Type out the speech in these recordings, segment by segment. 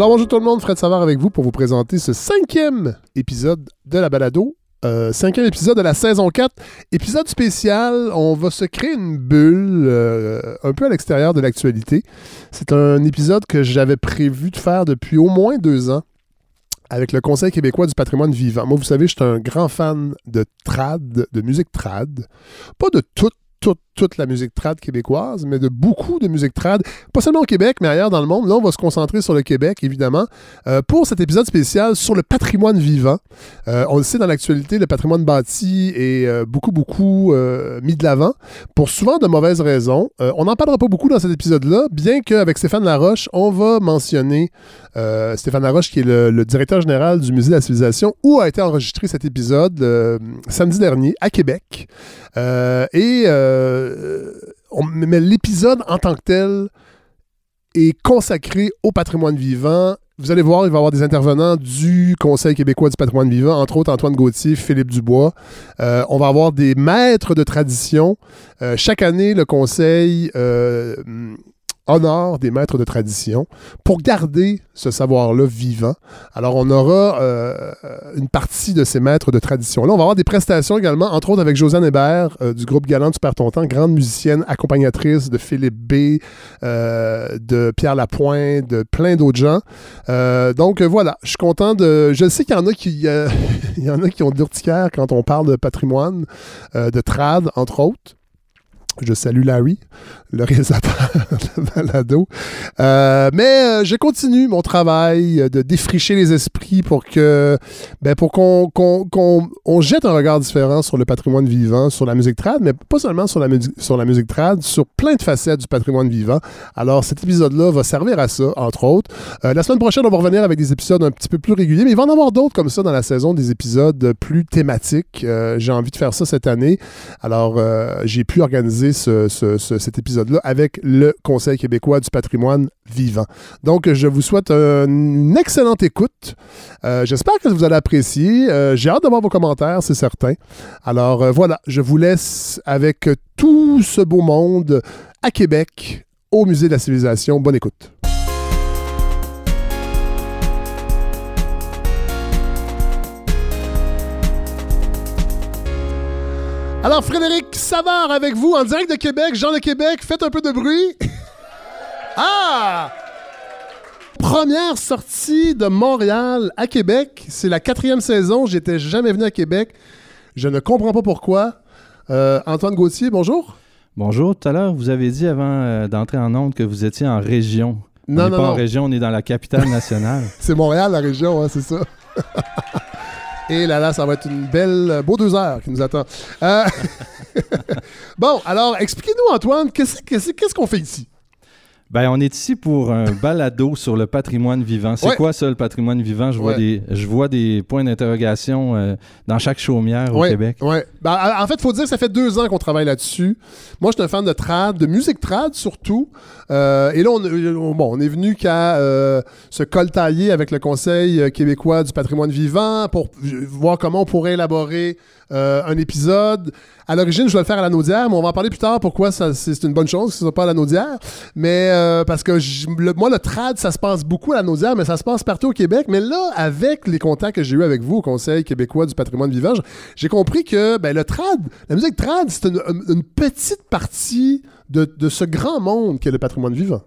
Alors bonjour tout le monde, Fred Savard avec vous pour vous présenter ce 5e épisode de la balado. 5e épisode de la saison 4, épisode spécial, on va se créer une bulle un peu à l'extérieur de l'actualité. C'est un épisode que j'avais prévu de faire depuis au moins 2 ans avec le Conseil québécois du patrimoine vivant. Moi, vous savez, je suis un grand fan de trad, de musique trad, pas de toute la musique trad québécoise, mais de beaucoup de musique trad, pas seulement au Québec, mais ailleurs dans le monde. Là, on va se concentrer sur le Québec, évidemment, pour cet épisode spécial sur le patrimoine vivant. On le sait, dans l'actualité, le patrimoine bâti est beaucoup mis de l'avant, pour souvent de mauvaises raisons. On n'en parlera pas beaucoup dans cet épisode-là, bien qu'avec Stéphane La Roche, on va mentionner Stéphane La Roche, qui est le directeur général du Musée de la Civilisation, où a été enregistré cet épisode samedi dernier, à Québec. Mais l'épisode en tant que tel est consacré au patrimoine vivant. Vous allez voir, il va y avoir des intervenants du Conseil québécois du patrimoine vivant, entre autres Antoine Gauthier, Philippe Dubois. On va avoir des maîtres de tradition. Chaque année, le Conseil honore des maîtres de tradition pour garder ce savoir-là vivant. Alors, on aura une partie de ces maîtres de tradition-là. On va avoir des prestations également, entre autres avec Josianne Hébert du groupe Galant, tu perds ton temps, grande musicienne, accompagnatrice de Philippe B, de Pierre Lapointe, de plein d'autres gens. Donc, voilà, je suis content de... Je sais qu'il y en a qui, il y en a qui ont de l'urticaire quand on parle de patrimoine, de trad, entre autres. Je salue Larry, le réalisateur de balado. Mais je continue mon travail de défricher les esprits pour qu'on jette un regard différent sur le patrimoine vivant, sur la musique trad, mais pas seulement sur la musique trad, sur plein de facettes du patrimoine vivant. Alors cet épisode-là va servir à ça, entre autres. La semaine prochaine, on va revenir avec des épisodes un petit peu plus réguliers, mais il va en avoir d'autres comme ça dans la saison, des épisodes plus thématiques. J'ai envie de faire ça cette année. Alors j'ai pu organiser cet épisode-là avec le Conseil québécois du patrimoine vivant. Donc, je vous souhaite une excellente écoute. J'espère que vous allez apprécier. J'ai hâte d'avoir vos commentaires, c'est certain. Alors, voilà, je vous laisse avec tout ce beau monde à Québec, au Musée de la Civilisation. Bonne écoute. Alors, Frédéric Savard avec vous, en direct de Québec, Jean de Québec, faites un peu de bruit. Ah! Première sortie de Montréal à Québec, c'est la 4e saison, j'étais jamais venu à Québec, je ne comprends pas pourquoi. Antoine Gauthier, bonjour. Bonjour, tout à l'heure, vous avez dit avant d'entrer en onde que vous étiez en région. Non, on n'est pas en région, on est dans la capitale nationale. C'est Montréal la région, hein, c'est ça. Et là, ça va être beau 2 heures qui nous attend. Bon, alors, expliquez-nous, Antoine, qu'est-ce qu'on fait ici? Ben, on est ici pour un balado sur le patrimoine vivant. C'est quoi ça, le patrimoine vivant? Je vois des points d'interrogation dans chaque chaumière au Québec. Oui, ben, en fait, il faut dire que ça fait 2 ans qu'on travaille là-dessus. Moi, je suis un fan de trad, de musique trad surtout. Et là, on est venu qu'à se coltailler avec le Conseil québécois du patrimoine vivant pour voir comment on pourrait élaborer un épisode. À l'origine, je vais le faire à la Naudière, mais on va en parler plus tard pourquoi c'est une bonne chose que ce ne soit pas à la Naudière. Mais parce que moi, le trad, ça se passe beaucoup à la Naudière, mais ça se passe partout au Québec. Mais là, avec les contacts que j'ai eus avec vous au Conseil québécois du patrimoine vivant, j'ai compris que le trad, la musique trad, c'est une petite partie de ce grand monde qu'est le patrimoine vivant.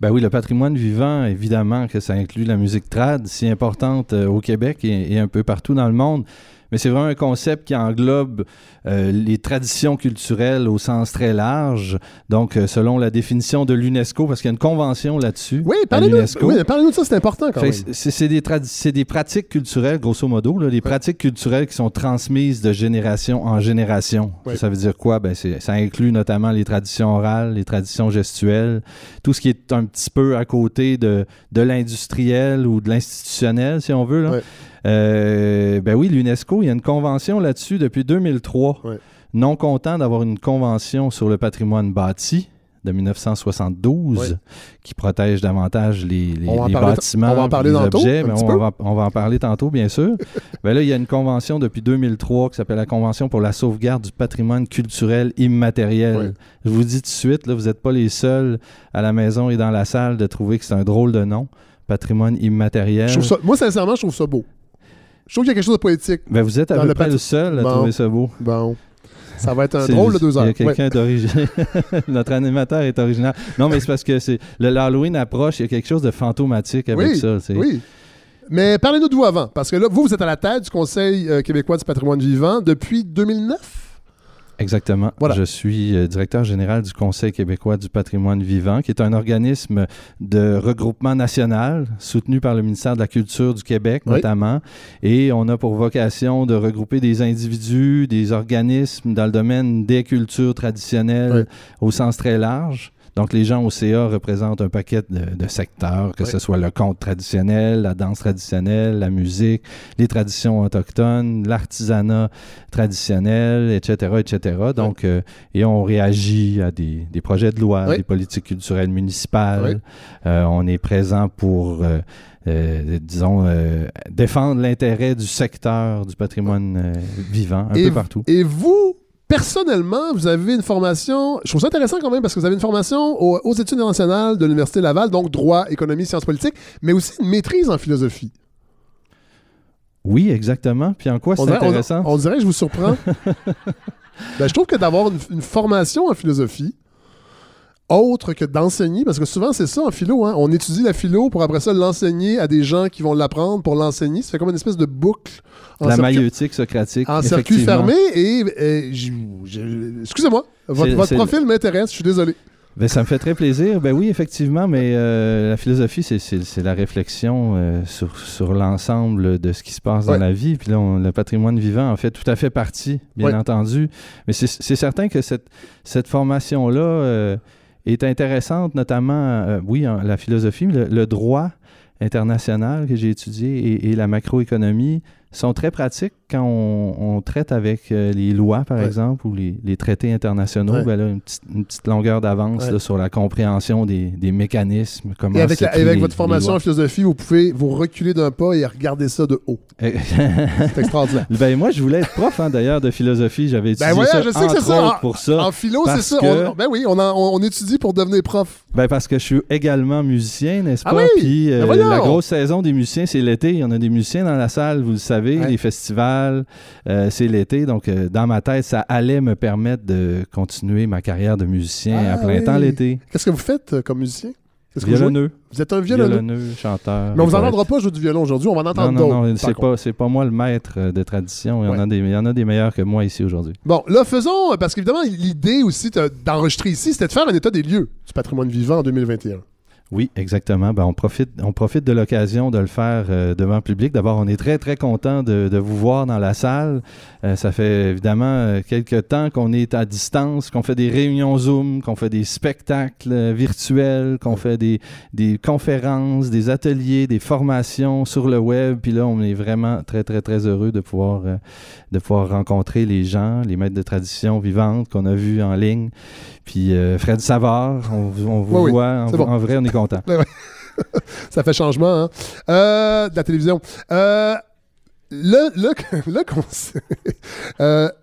Ben oui, le patrimoine vivant, évidemment que ça inclut la musique trad, si importante au Québec et un peu partout dans le monde. Mais c'est vraiment un concept qui englobe les traditions culturelles au sens très large. Donc, selon la définition de l'UNESCO, parce qu'il y a une convention là-dessus. Oui, parlez-nous de ça, c'est important quand même. C'est des pratiques culturelles, grosso modo, là, des pratiques culturelles qui sont transmises de génération en génération. Ouais. Ça veut dire quoi? Ben, ça inclut notamment les traditions orales, les traditions gestuelles, tout ce qui est un petit peu à côté de l'industriel ou de l'institutionnel, si on veut, là. Ouais. Ben oui, l'UNESCO, il y a une convention là-dessus depuis 2003. Ouais. Non content d'avoir une convention sur le patrimoine bâti de 1972 qui protège davantage les bâtiments, les objets. On va en parler tantôt, bien sûr. Ben là, il y a une convention depuis 2003 qui s'appelle la Convention pour la sauvegarde du patrimoine culturel immatériel. Ouais. Je vous dis tout de suite, là, vous n'êtes pas les seuls à la maison et dans la salle de trouver que c'est un drôle de nom. patrimoine immatériel. Moi, sincèrement, je trouve ça beau. Je trouve qu'il y a quelque chose de poétique. Ben, vous êtes à peu près le seul à trouver ça beau. Bon. Ça va être un drôle de 2 heures. Il y a quelqu'un d'original. Notre animateur est original. Non, mais c'est parce que l'Halloween approche, il y a quelque chose de fantomatique avec ça. T'sais. Oui. Mais parlez-nous de vous avant, parce que là, vous êtes à la tête du Conseil québécois du patrimoine vivant depuis 2009. Exactement. Voilà. Je suis directeur général du Conseil québécois du patrimoine vivant, qui est un organisme de regroupement national soutenu par le ministère de la Culture du Québec, notamment. Et on a pour vocation de regrouper des individus, des organismes dans le domaine des cultures traditionnelles au sens très large. Donc, les gens au CA représentent un paquet de secteurs, que ce soit le conte traditionnel, la danse traditionnelle, la musique, les traditions autochtones, l'artisanat traditionnel, etc., etc. Donc, et on réagit à des projets de loi, des politiques culturelles municipales. On est présent pour... défendre l'intérêt du secteur du patrimoine vivant peu partout. Et vous, personnellement, vous avez une formation, je trouve ça intéressant quand même, parce que vous avez une formation aux études internationales de l'Université Laval, donc droit, économie, sciences politiques, mais aussi une maîtrise en philosophie. Oui, exactement. Puis en quoi c'est intéressant? On dirait que je vous surprends. Ben, je trouve que d'avoir une formation en philosophie, autre que d'enseigner, parce que souvent c'est ça en philo, hein? On étudie la philo pour après ça l'enseigner à des gens qui vont l'apprendre pour l'enseigner, ça fait comme une espèce de boucle la maïeutique socratique en circuit fermé et excusez-moi, votre profil m'intéresse, je suis désolé. Ben, ça me fait très plaisir. Ben oui, effectivement, mais la philosophie, c'est la réflexion sur l'ensemble de ce qui se passe dans la vie. Puis là, le patrimoine vivant en fait tout à fait partie, bien entendu. Mais c'est certain que cette formation-là est intéressante, notamment, la philosophie, le droit international que j'ai étudié et la macroéconomie sont très pratiques quand on traite avec les lois, par exemple, ou les traités internationaux. Ben là, une petite longueur d'avance là, sur la compréhension des mécanismes. Comment et avec votre formation en philosophie, vous pouvez vous reculer d'un pas et regarder ça de haut. C'est extraordinaire. Ben, moi, je voulais être prof, d'ailleurs, de philosophie. J'avais étudié pour ça. En philo, c'est ça. Que... On étudie pour devenir prof. Ben, parce que je suis également musicien, n'est-ce pas? Oui? Puis la grosse saison des musiciens, c'est l'été. Il y en a des musiciens dans la salle, vous le savez. Les festivals, c'est l'été. Donc, dans ma tête, ça allait me permettre de continuer ma carrière de musicien à plein temps l'été. Qu'est-ce que vous faites comme musicien? Violonneux. Vous êtes un violonneux, chanteur. Mais on ne vous en entendra pas jouer du violon aujourd'hui, on va en entendre d'autres. Non, c'est pas moi le maître de tradition. Il y en a des meilleurs que moi ici aujourd'hui. Bon, là, faisons, parce qu'évidemment, l'idée aussi d'enregistrer ici, c'était de faire un état des lieux du patrimoine vivant en 2021. Oui, exactement. Ben, on profite de l'occasion de le faire devant le public. D'abord, on est très, très content de vous voir dans la salle. Ça fait évidemment quelques temps qu'on est à distance, qu'on fait des réunions Zoom, qu'on fait des spectacles virtuels, qu'on fait des conférences, des ateliers, des formations sur le web. Puis là, on est vraiment très, très, très heureux de pouvoir rencontrer les gens, les maîtres de tradition vivantes qu'on a vus en ligne. Puis Fred Savard, on vous voit en vrai, on est content. Ça fait changement, hein? De la télévision.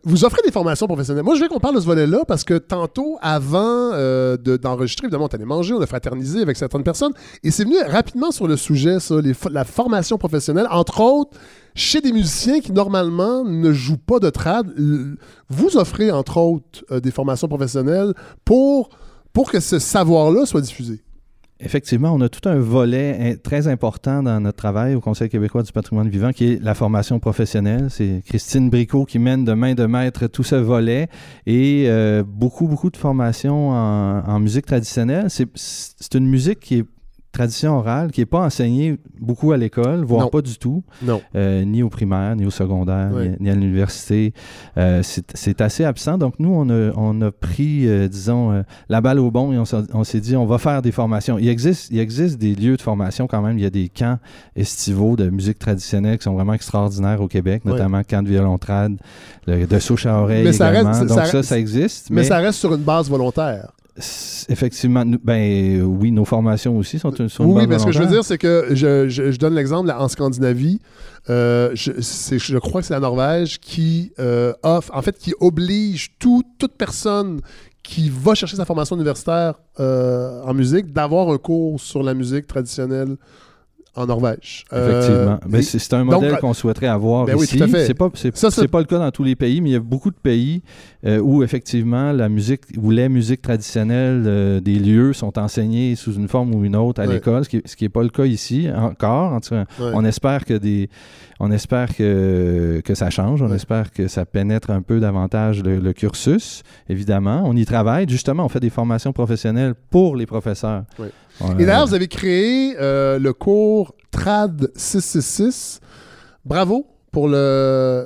Vous offrez des formations professionnelles. Moi, je veux qu'on parle de ce volet-là parce que tantôt, avant d'enregistrer, évidemment, on allait manger, on a fraternisé avec certaines personnes et c'est venu rapidement sur le sujet, ça, la formation professionnelle, entre autres, chez des musiciens qui, normalement, ne jouent pas de trad. Vous offrez, entre autres, des formations professionnelles pour que ce savoir-là soit diffusé. Effectivement, on a tout un volet très important dans notre travail au Conseil québécois du patrimoine vivant qui est la formation professionnelle. C'est Christine Bricot qui mène de main de maître tout ce volet et beaucoup, beaucoup de formations en musique traditionnelle. C'est une musique qui est tradition orale, qui n'est pas enseignée beaucoup à l'école, voire pas du tout, ni au primaire, ni au secondaire, ni à l'université. C'est assez absent. Donc, nous, on a pris, la balle au bond et on s'est dit, on va faire des formations. Il existe des lieux de formation quand même. Il y a des camps estivaux de musique traditionnelle qui sont vraiment extraordinaires au Québec, notamment le camp de violon trad, de souche à oreille également. Ça existe. Mais ça reste sur une base volontaire. Effectivement, nos formations aussi sont une bonne volontaire. Mais ce que je veux dire, c'est que je donne l'exemple en Scandinavie, je crois que c'est la Norvège qui offre, en fait, qui oblige toute personne qui va chercher sa formation universitaire en musique d'avoir un cours sur la musique traditionnelle en Norvège. Effectivement. Mais c'est un modèle qu'on souhaiterait avoir ici. Oui, tout à fait. C'est pas le cas dans tous les pays, mais il y a beaucoup de pays où effectivement la musique ou les musiques traditionnelles des lieux sont enseignées sous une forme ou une autre à l'école, ce qui n'est pas le cas ici encore. On espère que on espère que ça change, on espère que ça pénètre un peu davantage le cursus, évidemment. On y travaille. Justement, on fait des formations professionnelles pour les professeurs. Oui. Et d'ailleurs, vous avez créé le cours Trad 666. Bravo pour la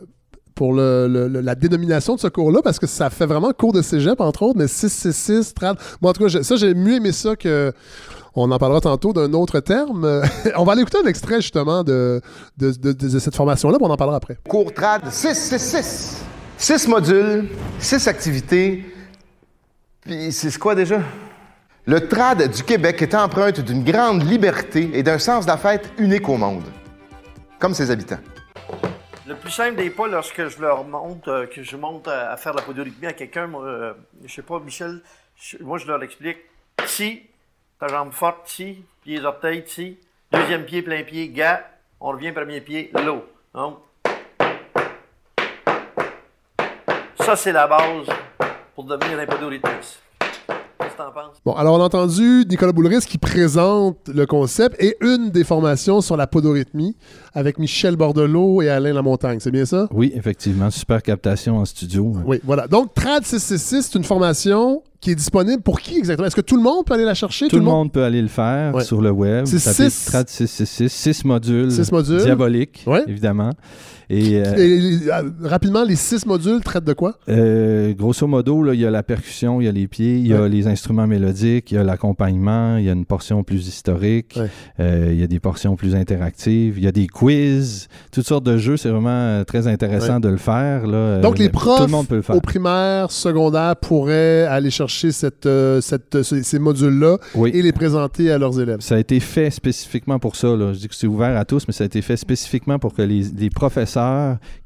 dénomination de ce cours-là, parce que ça fait vraiment cours de cégep, entre autres, mais 666, Trad... Moi, en tout cas, j'ai mieux aimé ça que... On en parlera tantôt d'un autre terme. On va aller écouter un extrait, justement, de cette formation-là, puis on en parlera après. Cours Trad 666. 6 modules, 6 activités. Puis c'est quoi, déjà? Le Trad du Québec est empreinte d'une grande liberté et d'un sens de la fête unique au monde, comme ses habitants. Le plus simple des pas, lorsque je leur montre, à faire la podorythmie à quelqu'un, je sais pas, Michel, je leur explique, si, ta jambe forte, si, pieds les orteils, si, deuxième pied, plein pied, gars, on revient, premier pied, l'eau. Donc, ça, c'est la base pour devenir un podorythmiste. Bon, alors on a entendu Nicolas Boulerice qui présente le concept et une des formations sur la podorythmie avec Michel Bordeleau et Alain Lamontagne, c'est bien ça? Oui, effectivement, super captation en studio. Oui, voilà. Donc Trad 666, c'est une formation qui est disponible pour qui exactement? Est-ce que tout le monde peut aller la chercher? Tout le monde peut aller le faire sur le web. C'est 6 Trad 666, 6 modules, diaboliques, évidemment. Et rapidement, les 6 modules traitent de quoi? Grosso modo, il y a la percussion, il y a les pieds, il y a les instruments mélodiques, il y a l'accompagnement, il y a une portion plus historique, il y a des portions plus interactives, il y a des quiz, toutes sortes de jeux. C'est vraiment très intéressant de le faire. Là. Donc, les profs tout le monde peut le faire. Au primaire, secondaire, pourraient aller chercher ces modules-là et les présenter à leurs élèves. Ça a été fait spécifiquement pour ça. Là. Je dis que c'est ouvert à tous, mais ça a été fait spécifiquement pour que les professeurs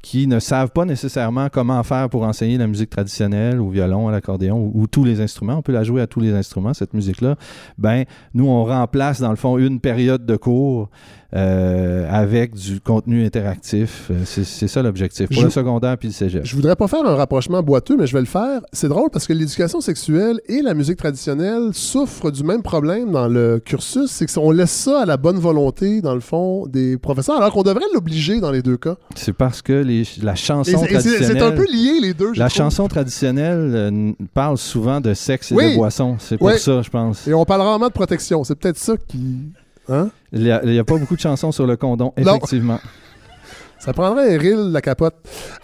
qui ne savent pas nécessairement comment faire pour enseigner la musique traditionnelle au violon, à l'accordéon ou tous les instruments. On peut la jouer à tous les instruments, cette musique-là. Ben, nous, on remplace, dans le fond, une période de cours avec du contenu interactif. C'est ça l'objectif, pour le secondaire puis le cégep. Je voudrais pas faire un rapprochement boiteux, mais je vais le faire. C'est drôle parce que l'éducation sexuelle et la musique traditionnelle souffrent du même problème dans le cursus. C'est qu'on laisse ça à la bonne volonté, dans le fond, des professeurs, alors qu'on devrait l'obliger dans les deux cas. C'est parce que la chanson traditionnelle... C'est un peu lié, les deux, je trouve. Chanson traditionnelle parle souvent de sexe et de boisson. C'est pour ça, je pense. Et on parle rarement de protection. C'est peut-être ça qui... Hein? Il n'y a pas beaucoup de chansons sur le condom, effectivement. Ça prendrait un reel, la capote.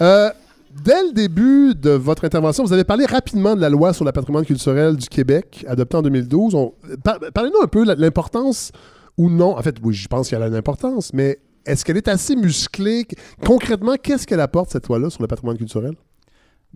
Dès le début de votre intervention, vous avez parlé rapidement de la Loi sur le patrimoine culturel du Québec, adoptée en 2012. Parlez-nous un peu de l'importance ou non. En fait, oui, je pense qu'elle a une importance, mais... Est-ce qu'elle est assez musclée? Concrètement, qu'est-ce qu'elle apporte, cette loi-là, sur le patrimoine culturel?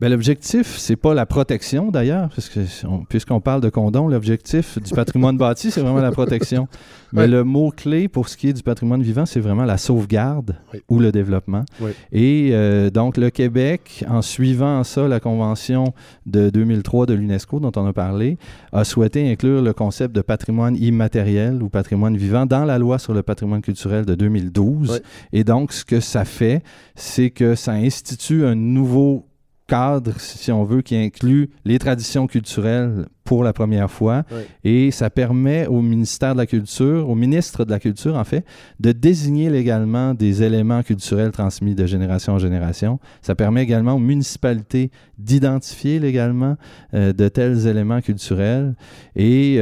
Bien, l'objectif, c'est pas la protection, d'ailleurs, parce que puisqu'on parle de condom, l'objectif du patrimoine bâti, c'est vraiment la protection. Mais le mot-clé pour ce qui est du patrimoine vivant, c'est vraiment la sauvegarde ou le développement. Oui. Et donc, le Québec, en suivant ça, la Convention de 2003 de l'UNESCO, dont on a parlé, a souhaité inclure le concept de patrimoine immatériel ou patrimoine vivant dans la Loi sur le patrimoine culturel de 2012. Oui. Et donc, ce que ça fait, c'est que ça institue un nouveau cadre, si on veut, qui inclut les traditions culturelles pour la première fois. Oui. Et ça permet au ministère de la Culture, au ministre de la Culture, en fait, de désigner légalement des éléments culturels transmis de génération en génération. Ça permet également aux municipalités d'identifier légalement de tels éléments culturels. Et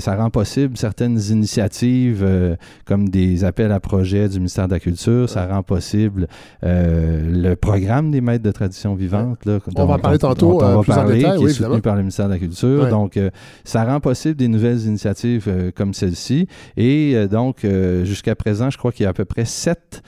ça rend possible certaines initiatives comme des appels à projets du ministère de la Culture. Oui. Ça rend possible le programme des maîtres de tradition vivante. Là, on va en parler tantôt qui est soutenu par le ministère de la Culture. Donc, ça rend possible des nouvelles initiatives comme celle-ci. Et donc, jusqu'à présent, je crois qu'il y a à peu près 7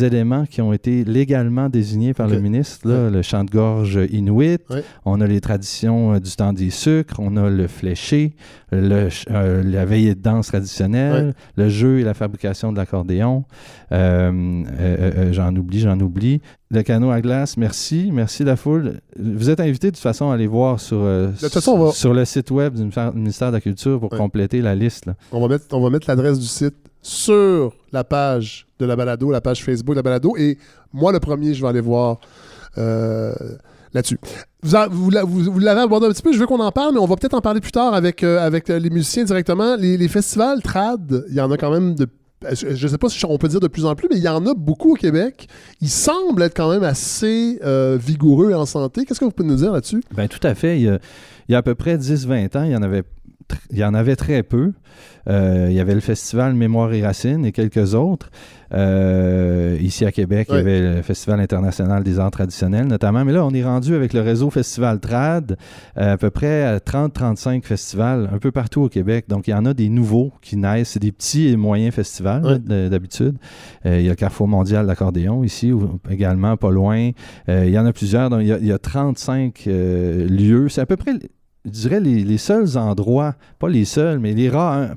éléments qui ont été légalement désignés par le ministre. Là, le chant de gorge inuit, on a les traditions du temps des sucres, on a le fléché, la veillée de danse traditionnelle, le jeu et la fabrication de l'accordéon. J'en oublie. Le canot à glace, merci la foule. Vous êtes invités de toute façon à aller voir sur le site web du ministère de la Culture pour compléter la liste. On va mettre l'adresse du site sur la page de la balado, la page Facebook de la balado. Et moi, le premier, je vais aller voir là-dessus. Vous l'avez abordé un petit peu, je veux qu'on en parle, mais on va peut-être en parler plus tard avec les musiciens directement. Les festivals trad, il y en a quand même de... Je ne sais pas si on peut dire de plus en plus, mais il y en a beaucoup au Québec. Ils semblent être quand même assez vigoureux et en santé. Qu'est-ce que vous pouvez nous dire là-dessus? Bien, tout à fait. Il y a à peu près 10-20 ans, il y en avait très peu. Il y avait le festival Mémoire et Racines et quelques autres. Ici à Québec, oui. Il y avait le Festival international des arts traditionnels notamment. Mais là, on est rendu avec le réseau Festival Trad à peu près à 30-35 festivals un peu partout au Québec. Donc, il y en a des nouveaux qui naissent. C'est des petits et moyens festivals d'habitude. Il y a le Carrefour mondial d'Accordéon ici également, pas loin. Il y en a plusieurs. Donc, il y a 35 lieux. C'est à peu près... Je dirais les seuls endroits, pas les seuls, mais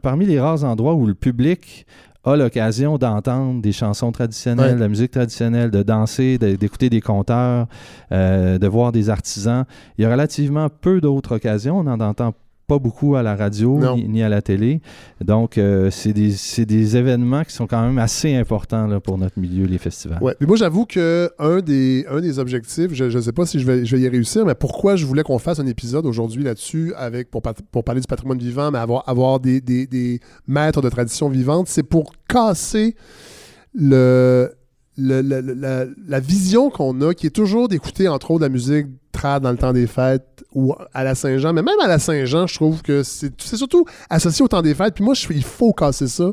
parmi les rares endroits où le public a l'occasion d'entendre des chansons traditionnelles, de la musique traditionnelle, de danser, d'écouter des conteurs, de voir des artisans. Il y a relativement peu d'autres occasions, on n'en entend pas beaucoup à la radio ni à la télé. Donc, c'est des événements qui sont quand même assez importants là, pour notre milieu, les festivals. Ouais. Puis moi, j'avoue qu'un des objectifs, je ne sais pas si je vais y réussir, mais pourquoi je voulais qu'on fasse un épisode aujourd'hui là-dessus pour parler du patrimoine vivant, mais avoir des maîtres de tradition vivante, c'est pour casser la vision qu'on a, qui est toujours d'écouter, entre autres, la musique trad dans le temps des fêtes ou à la Saint-Jean. Mais même à la Saint-Jean, je trouve que c'est surtout associé au temps des fêtes. Puis moi, il faut casser ça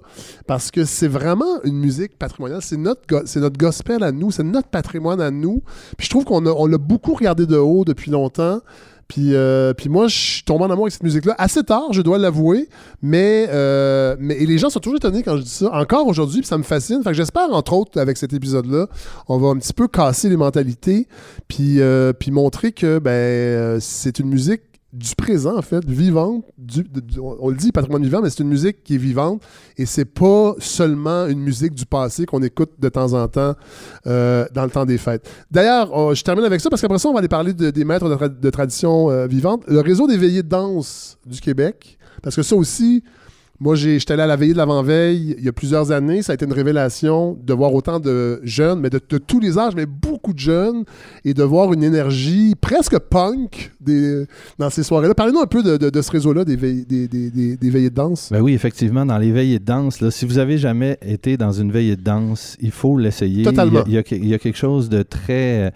parce que c'est vraiment une musique patrimoniale. C'est notre gospel à nous, c'est notre patrimoine à nous. Puis je trouve qu'on l'a beaucoup regardé de haut depuis longtemps. Puis moi, je suis tombé en amour avec cette musique-là assez tard, je dois l'avouer, mais et les gens sont toujours étonnés quand je dis ça, encore aujourd'hui, puis ça me fascine. Fait que j'espère, entre autres, avec cet épisode-là, on va un petit peu casser les mentalités, puis montrer que c'est une musique du présent, en fait, vivante. On le dit, patrimoine vivant, mais c'est une musique qui est vivante et c'est pas seulement une musique du passé qu'on écoute de temps en temps dans le temps des fêtes. D'ailleurs, je termine avec ça parce qu'après ça, on va aller parler des maîtres de tradition vivante. Le réseau des veillées de danse du Québec, parce que ça aussi, moi, j'étais allé à la veillée de l'avant-veille il y a plusieurs années. Ça a été une révélation de voir autant de jeunes, mais de tous les âges, mais beaucoup de jeunes, et de voir une énergie presque punk dans ces soirées-là. Parlez-nous un peu de ce réseau-là, des veillées de danse. Ben oui, effectivement, dans les veillées de danse, là, si vous avez jamais été dans une veillée de danse, il faut l'essayer. Totalement. Il y a quelque chose de très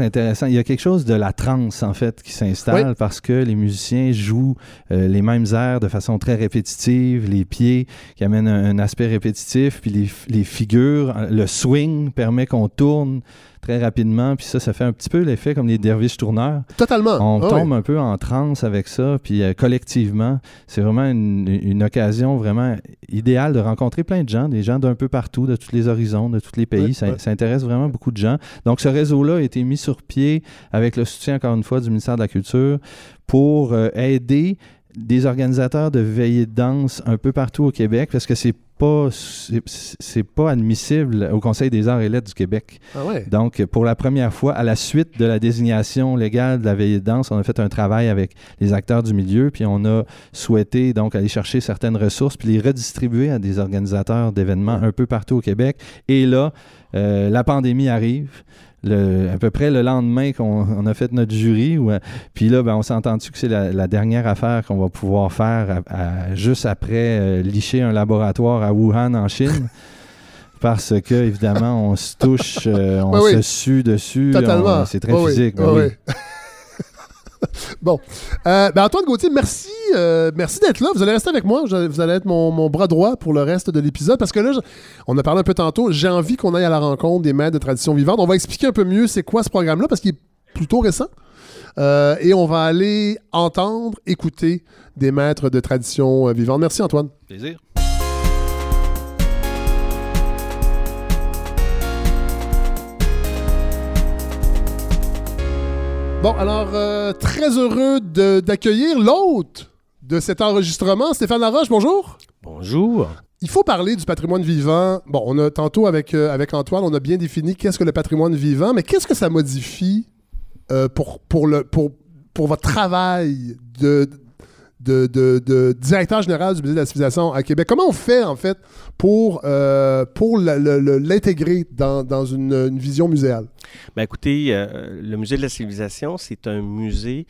intéressant. Il y a quelque chose de la transe, en fait, qui s'installe parce que les musiciens jouent les mêmes airs de façon très répétitive, les pieds qui amènent un aspect répétitif, puis les figures, le swing permet qu'on tourne très rapidement, puis ça fait un petit peu l'effet comme les derviches tourneurs. Totalement! On tombe un peu en transe avec ça, puis collectivement, c'est vraiment une occasion vraiment idéale de rencontrer plein de gens, des gens d'un peu partout, de tous les horizons, de tous les pays. Ça intéresse vraiment beaucoup de gens. Donc, ce réseau-là a été mis sur pied avec le soutien, encore une fois, du ministère de la Culture pour aider des organisateurs de veillées de danse un peu partout au Québec, parce que c'est pas admissible au Conseil des arts et lettres du Québec. Ah ouais. Donc, pour la première fois, à la suite de la désignation légale de la veillée de danse, on a fait un travail avec les acteurs du milieu, puis on a souhaité donc aller chercher certaines ressources, puis les redistribuer à des organisateurs d'événements un peu partout au Québec. Et là, la pandémie arrive. À peu près le lendemain qu'on a fait notre jury. Puis là, on s'est entendu que c'est la dernière affaire qu'on va pouvoir faire juste après licher un laboratoire à Wuhan en Chine. Parce que, évidemment, on se touche, on se sue dessus. Totalement. C'est très physique. Oui. Bon. Antoine Gauthier, merci d'être là. Vous allez rester avec moi. Vous allez être mon bras droit pour le reste de l'épisode. Parce que là, on a parlé un peu tantôt. J'ai envie qu'on aille à la rencontre des maîtres de tradition vivante. On va expliquer un peu mieux c'est quoi ce programme-là parce qu'il est plutôt récent. Et on va aller entendre, écouter des maîtres de tradition vivante. Merci, Antoine. Plaisir. Bon, alors, très heureux d'accueillir l'hôte de cet enregistrement, Stéphane La Roche, bonjour. Bonjour. Il faut parler du patrimoine vivant. Bon, on a tantôt avec Antoine, on a bien défini qu'est-ce que le patrimoine vivant, mais qu'est-ce que ça modifie pour votre travail de directeur général du Musée de la Civilisation à Québec. Comment on fait, en fait, pour l'intégrer dans une vision muséale? Bien, écoutez, le Musée de la Civilisation, c'est un musée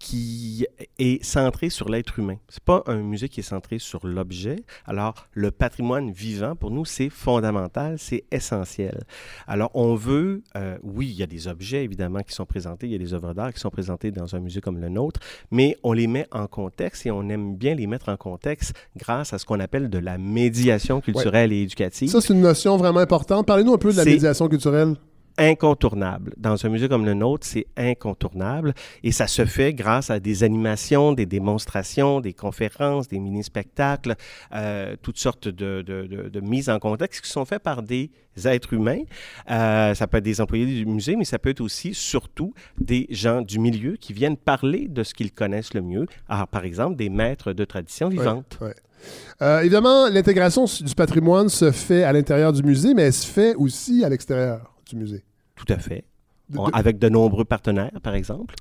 qui est centré sur l'être humain. C'est pas un musée qui est centré sur l'objet. Alors, le patrimoine vivant, pour nous, c'est fondamental, c'est essentiel. Alors, on veut... oui, il y a des objets, évidemment, qui sont présentés, il y a des œuvres d'art qui sont présentées dans un musée comme le nôtre, mais on les met en contexte et on aime bien les mettre en contexte grâce à ce qu'on appelle de la médiation culturelle et éducative. Ça, c'est une notion vraiment importante. Parlez-nous un peu de la médiation culturelle. Incontournable. Dans un musée comme le nôtre, c'est incontournable et ça se fait grâce à des animations, des démonstrations, des conférences, des mini-spectacles, toutes sortes de mises en contexte qui sont faites par des êtres humains. Ça peut être des employés du musée, mais ça peut être aussi, surtout, des gens du milieu qui viennent parler de ce qu'ils connaissent le mieux. Alors, par exemple, des maîtres de tradition vivante. Oui, oui. Évidemment, l'intégration du patrimoine se fait à l'intérieur du musée, mais elle se fait aussi à l'extérieur du musée. Tout à fait. Avec de nombreux partenaires, par exemple.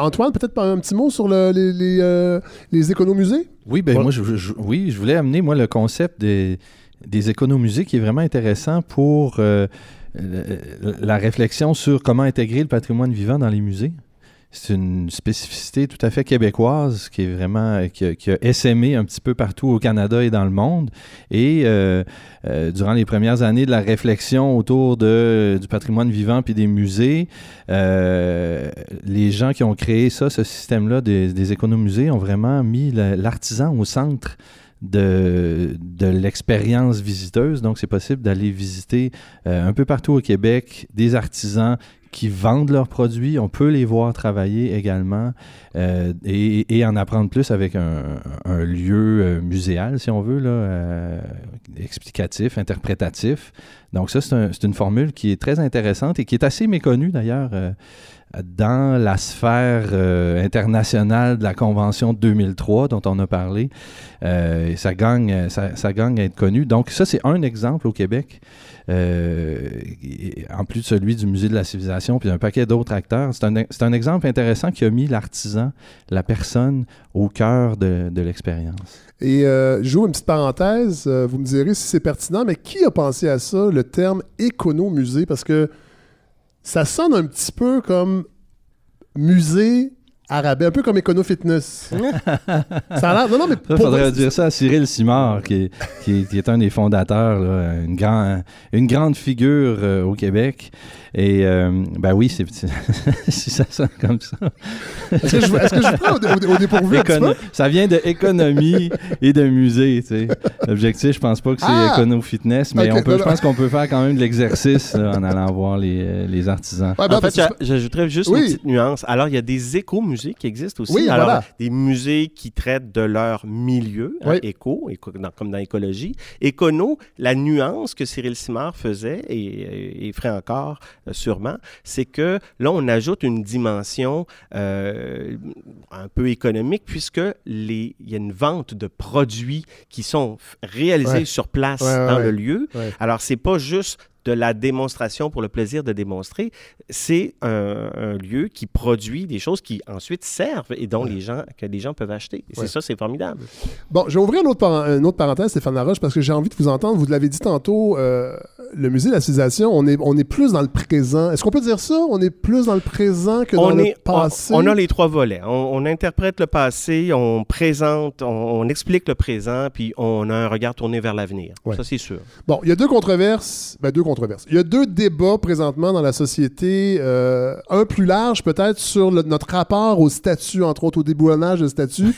Antoine, peut-être un petit mot sur les économusées? Oui, voilà. Moi, je voulais amener le concept des économusées qui est vraiment intéressant pour la réflexion sur comment intégrer le patrimoine vivant dans les musées. C'est une spécificité tout à fait québécoise qui est vraiment qui a essaimé un petit peu partout au Canada et dans le monde. Et durant les premières années de la réflexion autour du patrimoine vivant puis des musées, les gens qui ont créé ce système-là des économusées ont vraiment mis l'artisan au centre de l'expérience visiteuse. Donc, c'est possible d'aller visiter un peu partout au Québec des artisans qui vendent leurs produits. On peut les voir travailler également et en apprendre plus avec un lieu muséal, si on veut, explicatif, interprétatif. Donc ça, c'est une formule qui est très intéressante et qui est assez méconnue d'ailleurs dans la sphère internationale de la Convention de 2003 dont on a parlé. Et ça gagne à être connu. Donc ça, c'est un exemple au Québec. En plus de celui du Musée de la Civilisation puis un paquet d'autres acteurs. C'est un exemple intéressant qui a mis l'artisan, la personne, au cœur de l'expérience. Et je vous une petite parenthèse, vous me direz si c'est pertinent, mais qui a pensé à ça, le terme économusée? Parce que ça sonne un petit peu comme musée arabais, un peu comme écono-fitness. Ça a l'air... Non, mais ça, faudrait dire ça à Cyril Simard, qui est un des fondateurs, une grande figure au Québec. Et oui, c'est petit. Si ça sonne comme ça. Est-ce que je vous prends au dépourvu? Ça vient de économie et de musée, tu sais. L'objectif, je pense pas que c'est écono-fitness, mais je pense qu'on peut faire quand même de l'exercice en allant voir les artisans. Ouais, j'ajouterais juste une petite nuance. Alors, il y a des écomusées qui existent aussi. Oui, alors, voilà. Des musées qui traitent de leur milieu, comme dans l'écologie. Écono, la nuance que Cyril Simard faisait et ferait encore sûrement, c'est que là, on ajoute une dimension un peu économique puisque il y a une vente de produits qui sont réalisés sur place dans le lieu. Ouais. Alors, c'est pas juste de la démonstration pour le plaisir de démontrer, c'est un lieu qui produit des choses qui ensuite servent et dont les gens peuvent acheter. Et c'est ça, c'est formidable. Bon, je vais ouvrir une autre parenthèse, Stéphane La Roche, parce que j'ai envie de vous entendre. Vous l'avez dit tantôt, le Musée de la Civilisation, on est plus dans le présent. Est-ce qu'on peut dire ça? On est plus dans le présent que le passé? On a les trois volets. On interprète le passé, on présente, on explique le présent, puis on a un regard tourné vers l'avenir. Ouais. Ça, c'est sûr. Bon, il y a deux controverses. Il y a deux débats présentement dans la société, un plus large peut-être sur notre rapport au statut, entre autres au déboulonnage de statut.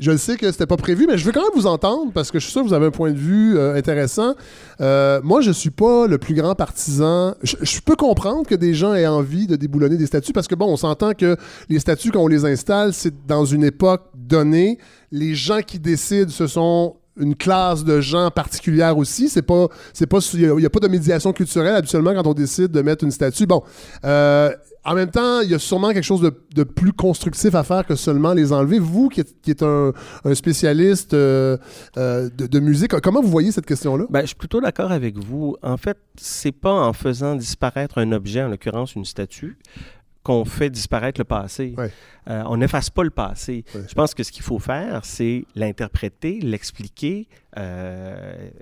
Je sais que c'était pas prévu, mais je veux quand même vous entendre parce que je suis sûr que vous avez un point de vue intéressant. Moi, je suis pas le plus grand partisan. Je peux comprendre que des gens aient envie de déboulonner des statues parce que, on s'entend que les statues, quand on les installe, c'est dans une époque donnée. Les gens qui décident, ce sont une classe de gens particulière aussi. C'est pas, il n'y a pas de médiation culturelle habituellement quand on décide de mettre une statue. En même temps, il y a sûrement quelque chose de plus constructif à faire que seulement les enlever. Vous, qui êtes un spécialiste de musique, comment vous voyez cette question-là? Je suis plutôt d'accord avec vous. En fait, c'est pas en faisant disparaître un objet, en l'occurrence une statue, qu'on fait disparaître le passé. Ouais. On n'efface pas le passé. Ouais. Je pense que ce qu'il faut faire, c'est l'interpréter, l'expliquer,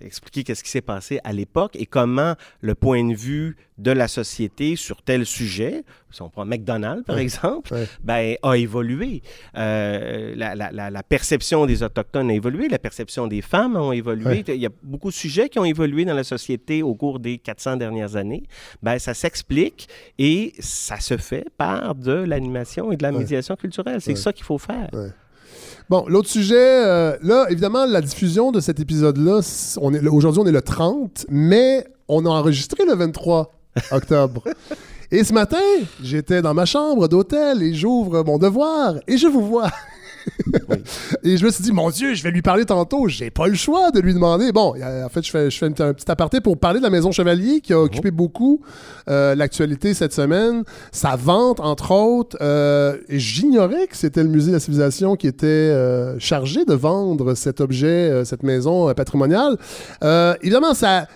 expliquer qu'est-ce qui s'est passé à l'époque et comment le point de vue de la société sur tel sujet, si on prend McDonald's par exemple, ben, a évolué. La perception des Autochtones a évolué, la perception des femmes a évolué. Ouais. Il y a beaucoup de sujets qui ont évolué dans la société au cours des 400 dernières années. Ben, ça s'explique et ça se fait par de l'animation et de la médiation culturelle. C'est ça qu'il faut faire. Ouais. Bon, l'autre sujet, là, évidemment, la diffusion de cet épisode-là, aujourd'hui, on est le 30, mais on a enregistré le 23 octobre. Et ce matin, j'étais dans ma chambre d'hôtel et j'ouvre mon devoir et je vous vois. Oui. Et je me suis dit, mon Dieu, je vais lui parler tantôt. J'ai pas le choix de lui demander. Bon, en fait, je fais un petit aparté pour parler de la Maison Chevalier qui a occupé beaucoup l'actualité cette semaine. Sa vente, entre autres. Et j'ignorais que c'était le Musée de la Civilisation qui était chargé de vendre cet objet, cette maison patrimoniale. Évidemment, ça...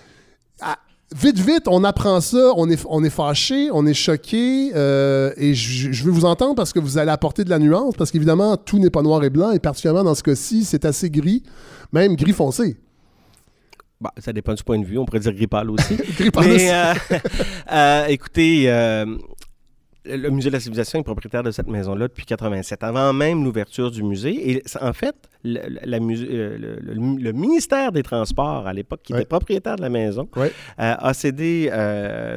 Vite, on apprend ça, on est fâché, on est choqué, et je veux vous entendre parce que vous allez apporter de la nuance, parce qu'évidemment, tout n'est pas noir et blanc, et particulièrement dans ce cas-ci, c'est assez gris, même gris foncé. Bah, ça dépend du point de vue, on pourrait dire gris pâle aussi. Gris pâle aussi. Écoutez... Le Musée de la Civilisation est propriétaire de cette maison-là depuis 87, avant même l'ouverture du musée. Et en fait, le ministère des Transports, à l'époque, qui était propriétaire de la maison, a cédé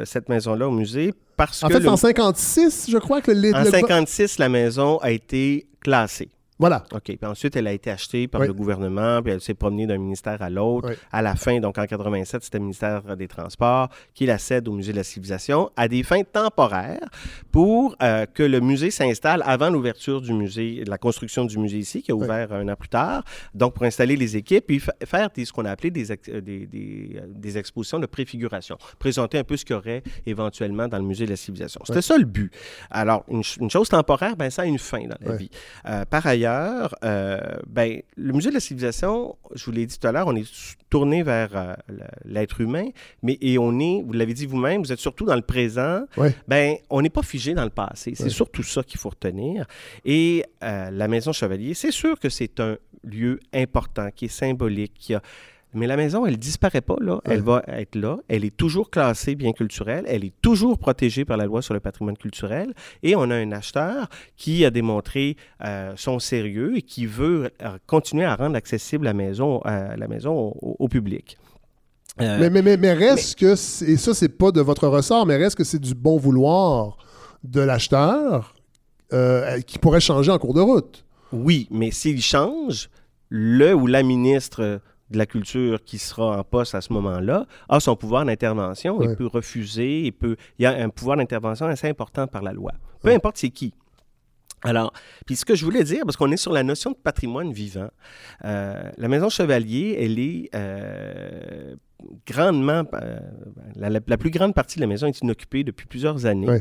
cette maison-là au musée parce que... En fait, en 56, je crois que... En 56, la maison a été classée. Voilà. OK. Puis ensuite, elle a été achetée par le gouvernement, puis elle s'est promenée d'un ministère à l'autre. Oui. À la fin, donc en 87, c'était le ministère des Transports qui la cède au Musée de la Civilisation à des fins temporaires pour que le musée s'installe avant l'ouverture du musée, de la construction du musée ici, qui a ouvert un an plus tard. Donc, pour installer les équipes puis faire ce qu'on a appelé des expositions de préfiguration, présenter un peu ce qu'il y aurait éventuellement dans le Musée de la Civilisation. C'était ça le but. Alors, une chose temporaire, ben ça a une fin dans la vie. Par ailleurs, ben, le Musée de la Civilisation, je vous l'ai dit tout à l'heure, on est tourné vers l'être humain, mais on est, vous l'avez dit vous-même, vous êtes surtout dans le présent. Ouais. Ben, on n'est pas figé dans le passé. C'est surtout ça qu'il faut retenir. Et la Maison Chevalier, c'est sûr que c'est un lieu important, qui est symbolique, mais la maison, elle ne disparaît pas, là. Elle va être là. Elle est toujours classée bien culturelle. Elle est toujours protégée par la Loi sur le patrimoine culturel. Et on a un acheteur qui a démontré son sérieux et qui veut continuer à rendre accessible la maison au public. Mais reste que... Et ça, c'est pas de votre ressort, mais reste que c'est du bon vouloir de l'acheteur qui pourrait changer en cours de route. Oui, mais s'il change, le ou la ministre... de la culture qui sera en poste à ce moment-là, a son pouvoir d'intervention. Il peut refuser, il y a un pouvoir d'intervention assez important par la loi. Peu importe c'est qui. Alors, puis ce que je voulais dire, parce qu'on est sur la notion de patrimoine vivant, la Maison Chevalier, elle est grandement... La plus grande partie de la maison est inoccupée depuis plusieurs années. Oui.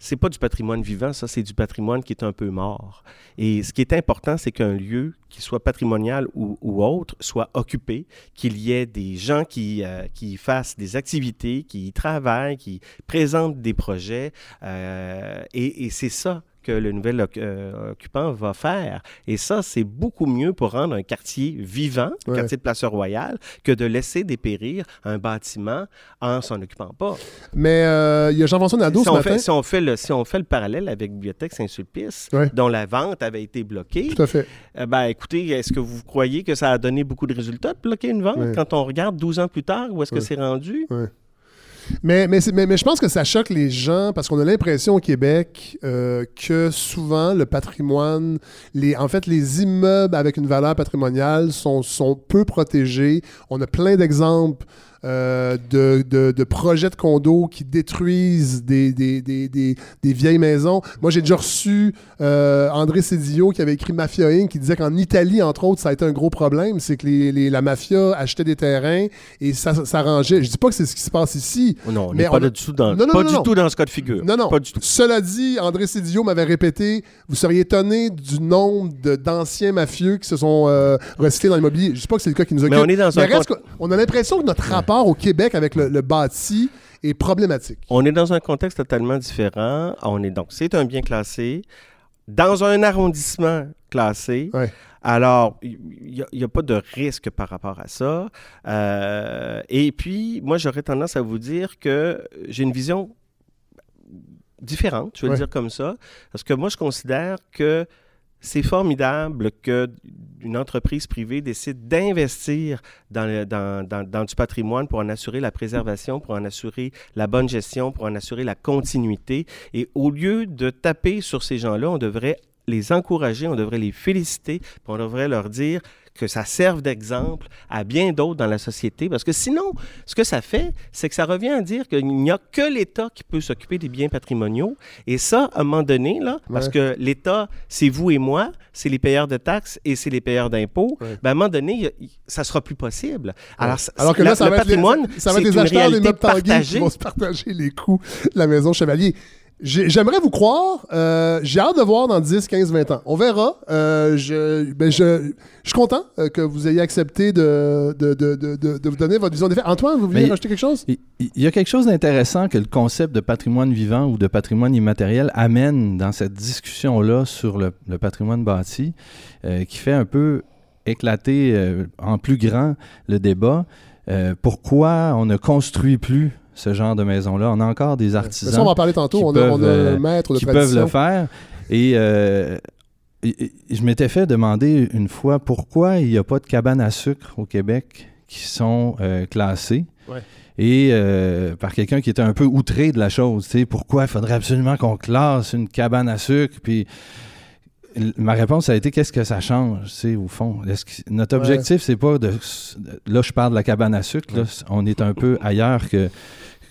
C'est pas du patrimoine vivant, ça, c'est du patrimoine qui est un peu mort. Et ce qui est important, c'est qu'un lieu, qu'il soit patrimonial ou autre, soit occupé, qu'il y ait des gens qui fassent des activités, qui y travaillent, qui présentent des projets. Et c'est ça que le nouvel occupant va faire. Et ça, c'est beaucoup mieux pour rendre un quartier vivant, le quartier de Place-Royale, que de laisser dépérir un bâtiment en s'en occupant pas. Mais il y a Jean-François Nadeau ce matin. Si on fait le parallèle avec Bibliothèque Saint-Sulpice, dont la vente avait été bloquée, tout à fait. Ben, écoutez, est-ce que vous croyez que ça a donné beaucoup de résultats de bloquer une vente quand on regarde 12 ans plus tard où est-ce que c'est rendu? Oui. Mais je pense que ça choque les gens parce qu'on a l'impression au Québec que souvent le patrimoine, les immeubles avec une valeur patrimoniale sont peu protégés. On a plein d'exemples de projets de condos qui détruisent des vieilles maisons. Moi, j'ai déjà reçu André Cédillot qui avait écrit Mafia Inc. qui disait qu'en Italie, entre autres, ça a été un gros problème. C'est que la mafia achetait des terrains et ça s'arrangeait. Je dis pas que c'est ce qui se passe ici. Non, mais on n'est pas du tout dans ce cas de figure. Non, non. Pas du tout. Cela dit, André Cédillot m'avait répété, vous seriez étonné du nombre d'anciens mafieux qui se sont recyclés dans l'immobilier. Je dis pas que c'est le cas qui nous occupe. Mais on est dans un... on a l'impression que notre rapport rapport au Québec avec le bâti est problématique. On est dans un contexte totalement différent. C'est un bien classé dans un arrondissement classé. Ouais. Alors, il n'y a pas de risque par rapport à ça. Et puis, moi, j'aurais tendance à vous dire que j'ai une vision différente, je vais le dire comme ça, parce que moi, je considère que c'est formidable qu'une entreprise privée décide d'investir dans du patrimoine pour en assurer la préservation, pour en assurer la bonne gestion, pour en assurer la continuité. Et au lieu de taper sur ces gens-là, on devrait les encourager, on devrait les féliciter, puis on devrait leur dire que ça serve d'exemple à bien d'autres dans la société, parce que sinon, ce que ça fait, c'est que ça revient à dire qu'il n'y a que l'État qui peut s'occuper des biens patrimoniaux, et ça, à un moment donné, là, parce que l'État, c'est vous et moi, c'est les payeurs de taxes et c'est les payeurs d'impôts, ben à un moment donné, ça ne sera plus possible. Alors que là, ça va être les acheteurs des meubles Tanguy qui vont se partager les coûts de la Maison Chevalier. J'aimerais vous croire. J'ai hâte de voir dans 10, 15, 20 ans. On verra. Je suis content que vous ayez accepté de vous donner votre vision des faits. Antoine, vous vouliez rajouter quelque chose? Il y a quelque chose d'intéressant que le concept de patrimoine vivant ou de patrimoine immatériel amène dans cette discussion-là sur le patrimoine bâti, qui fait un peu éclater en plus grand le débat. Pourquoi on ne construit plus ce genre de maison-là? On a encore des artisans. Ça, on va en parler tantôt. On a un maître de tradition. Qui peuvent le faire. Et je m'étais fait demander une fois pourquoi il n'y a pas de cabanes à sucre au Québec qui sont classées. Ouais. Et par quelqu'un qui était un peu outré de la chose. Tu sais, pourquoi il faudrait absolument qu'on classe une cabane à sucre? Puis ma réponse a été, qu'est-ce que ça change, tu sais, au fond? Notre objectif, c'est pas de... Là, je parle de la cabane à sucre. Là, on est un peu ailleurs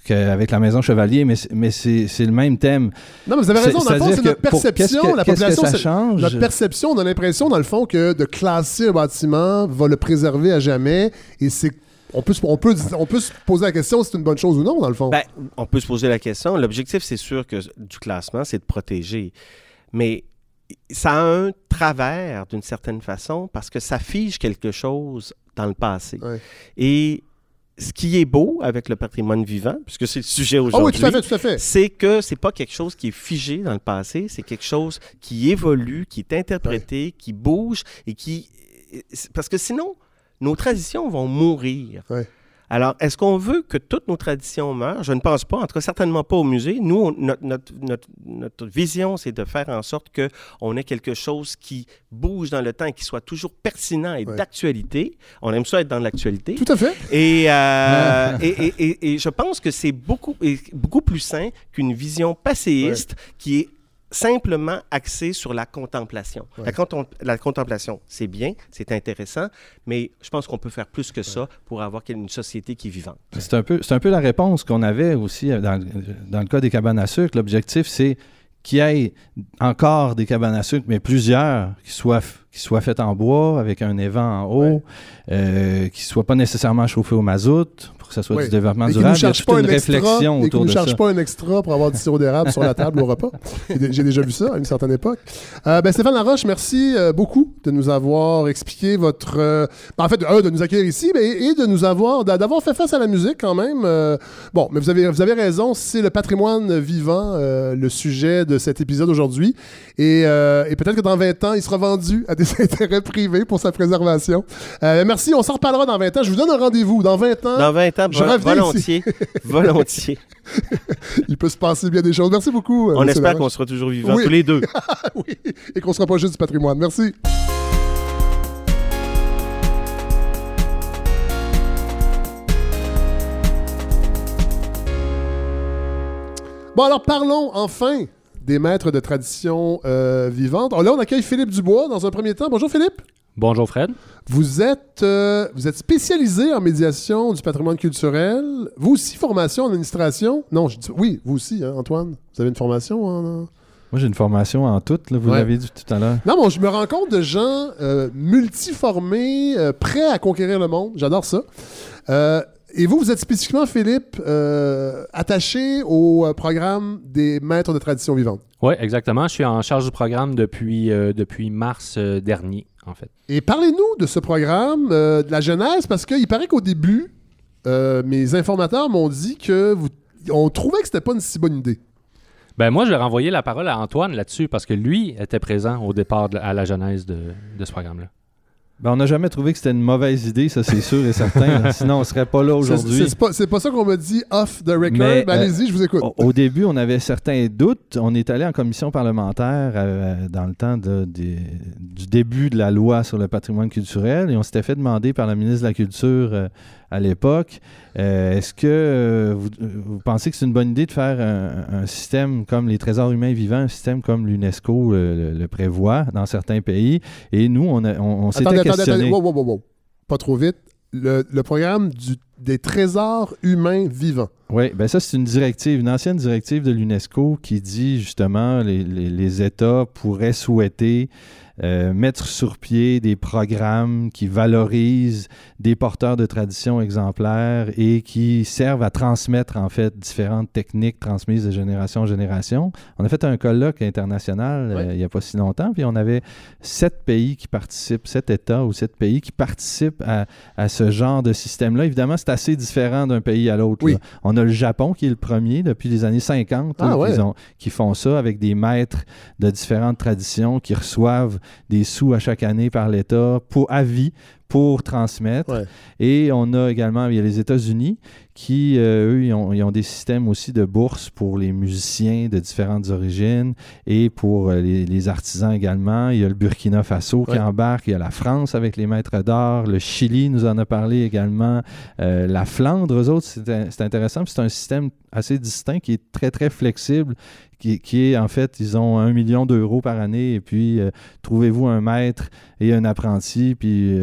qu'avec la Maison Chevalier, mais c'est le même thème. Non, mais vous avez raison. Dans le fond, c'est notre perception. La population, ça change? Notre perception, on a l'impression, dans le fond, que de classer un bâtiment va le préserver à jamais. Et c'est... On peut se poser la question si c'est une bonne chose ou non, dans le fond. Ben, on peut se poser la question. L'objectif, c'est sûr que du classement, c'est de protéger. Mais... ça a un travers, d'une certaine façon, parce que ça fige quelque chose dans le passé. Ouais. Et ce qui est beau avec le patrimoine vivant, puisque c'est le sujet aujourd'hui, tout à fait. C'est que c'est pas quelque chose qui est figé dans le passé, c'est quelque chose qui évolue, qui est interprété, qui bouge, et qui... Parce que sinon, nos traditions vont mourir. Ouais. Alors, est-ce qu'on veut que toutes nos traditions meurent? Je ne pense pas, en tout cas certainement pas au musée. Nous, notre vision, c'est de faire en sorte qu'on ait quelque chose qui bouge dans le temps et qui soit toujours pertinent et d'actualité. On aime ça être dans l'actualité. Tout à fait. Et je pense que c'est beaucoup plus sain qu'une vision passéiste qui est simplement axé sur la contemplation. Ouais. La contemplation, c'est bien, c'est intéressant, mais je pense qu'on peut faire plus que ça pour avoir une société qui est vivante. C'est un peu la réponse qu'on avait aussi dans le cas des cabanes à sucre. L'objectif, c'est qu'il y ait encore des cabanes à sucre, mais plusieurs qui soient faites en bois, avec un évent en haut, qui ne soient pas nécessairement chauffées au mazout, pour que ça soit du développement durable. Il y a toute une réflexion autour de ça. Et qu'on ne charge pas un extra pour avoir du sirop d'érable sur la table au repas. J'ai déjà vu ça à une certaine époque. Stéphane La Roche, merci beaucoup de nous avoir expliqué votre... de nous accueillir ici, et de nous avoir... d'avoir fait face à la musique quand même. Mais vous avez raison, c'est le patrimoine vivant, le sujet de cet épisode aujourd'hui. Et peut-être que dans 20 ans, il sera vendu à des intérêts privés pour sa préservation. Merci, on s'en reparlera dans 20 ans. Je vous donne un rendez-vous. Dans 20 ans, je reviens volontiers. Volontiers. Il peut se passer bien des choses. Merci beaucoup. On espère qu'on sera toujours vivants, tous les deux. Oui, et qu'on ne sera pas juste du patrimoine. Merci. Bon, alors parlons enfin des maîtres de tradition vivante. Alors là, on accueille Philippe Dubois dans un premier temps. Bonjour Philippe. Bonjour Fred. Vous êtes spécialisé en médiation du patrimoine culturel. Vous aussi, formation en administration. Non, vous aussi, hein, Antoine. Vous avez une formation en... Moi, j'ai une formation en tout, là, vous l'avez dit tout à l'heure. Non, bon, je me rends compte de gens multiformés, prêts à conquérir le monde. J'adore ça. Et vous êtes spécifiquement, Philippe, attaché au programme des maîtres de tradition vivante. Oui, exactement. Je suis en charge du programme depuis mars dernier, en fait. Et parlez-nous de ce programme, de la genèse, parce qu'il paraît qu'au début, mes informateurs m'ont dit que on trouvait que c'était pas une si bonne idée. Ben moi, je vais renvoyer la parole à Antoine là-dessus, parce que lui était présent au départ à la genèse de ce programme-là. Ben, on n'a jamais trouvé que c'était une mauvaise idée, ça c'est sûr et certain. Sinon, on ne serait pas là aujourd'hui. C'est pas ça qu'on m'a dit off the record. Mais, ben, allez-y, je vous écoute. Au début, on avait certains doutes. On est allé en commission parlementaire dans le temps du début de la loi sur le patrimoine culturel et on s'était fait demander par la ministre de la Culture à l'époque, est-ce que vous pensez que c'est une bonne idée de faire un système comme les trésors humains vivants, un système comme l'UNESCO le prévoit dans certains pays? Et nous, on s'était questionné. Wow. Pas trop vite. Le programme des trésors humains vivants. Oui, bien ça, c'est une ancienne directive de l'UNESCO qui dit justement les États pourraient souhaiter mettre sur pied des programmes qui valorisent des porteurs de traditions exemplaires et qui servent à transmettre, en fait, différentes techniques transmises de génération en génération. On a fait un colloque international il n'y a pas si longtemps, puis on avait 7 pays qui participent, 7 États ou 7 pays qui participent à ce genre de système-là. Évidemment, c'est assez différent d'un pays à l'autre. Oui. On a le Japon qui est le premier depuis les années 50, qui font ça avec des maîtres de différentes traditions qui reçoivent des sous à chaque année par l'État à vie pour transmettre. Ouais. Et on a également, il y a les États-Unis qui, eux, ils ont des systèmes aussi de bourses pour les musiciens de différentes origines et pour les artisans également. Il y a le Burkina Faso qui embarque, il y a la France avec les maîtres d'art, le Chili nous en a parlé également, la Flandre, eux autres, c'est intéressant, c'est un système assez distinct qui est très, très flexible, qui est, en fait, ils ont 1 million d'euros par année et puis trouvez-vous un maître et un apprenti, puis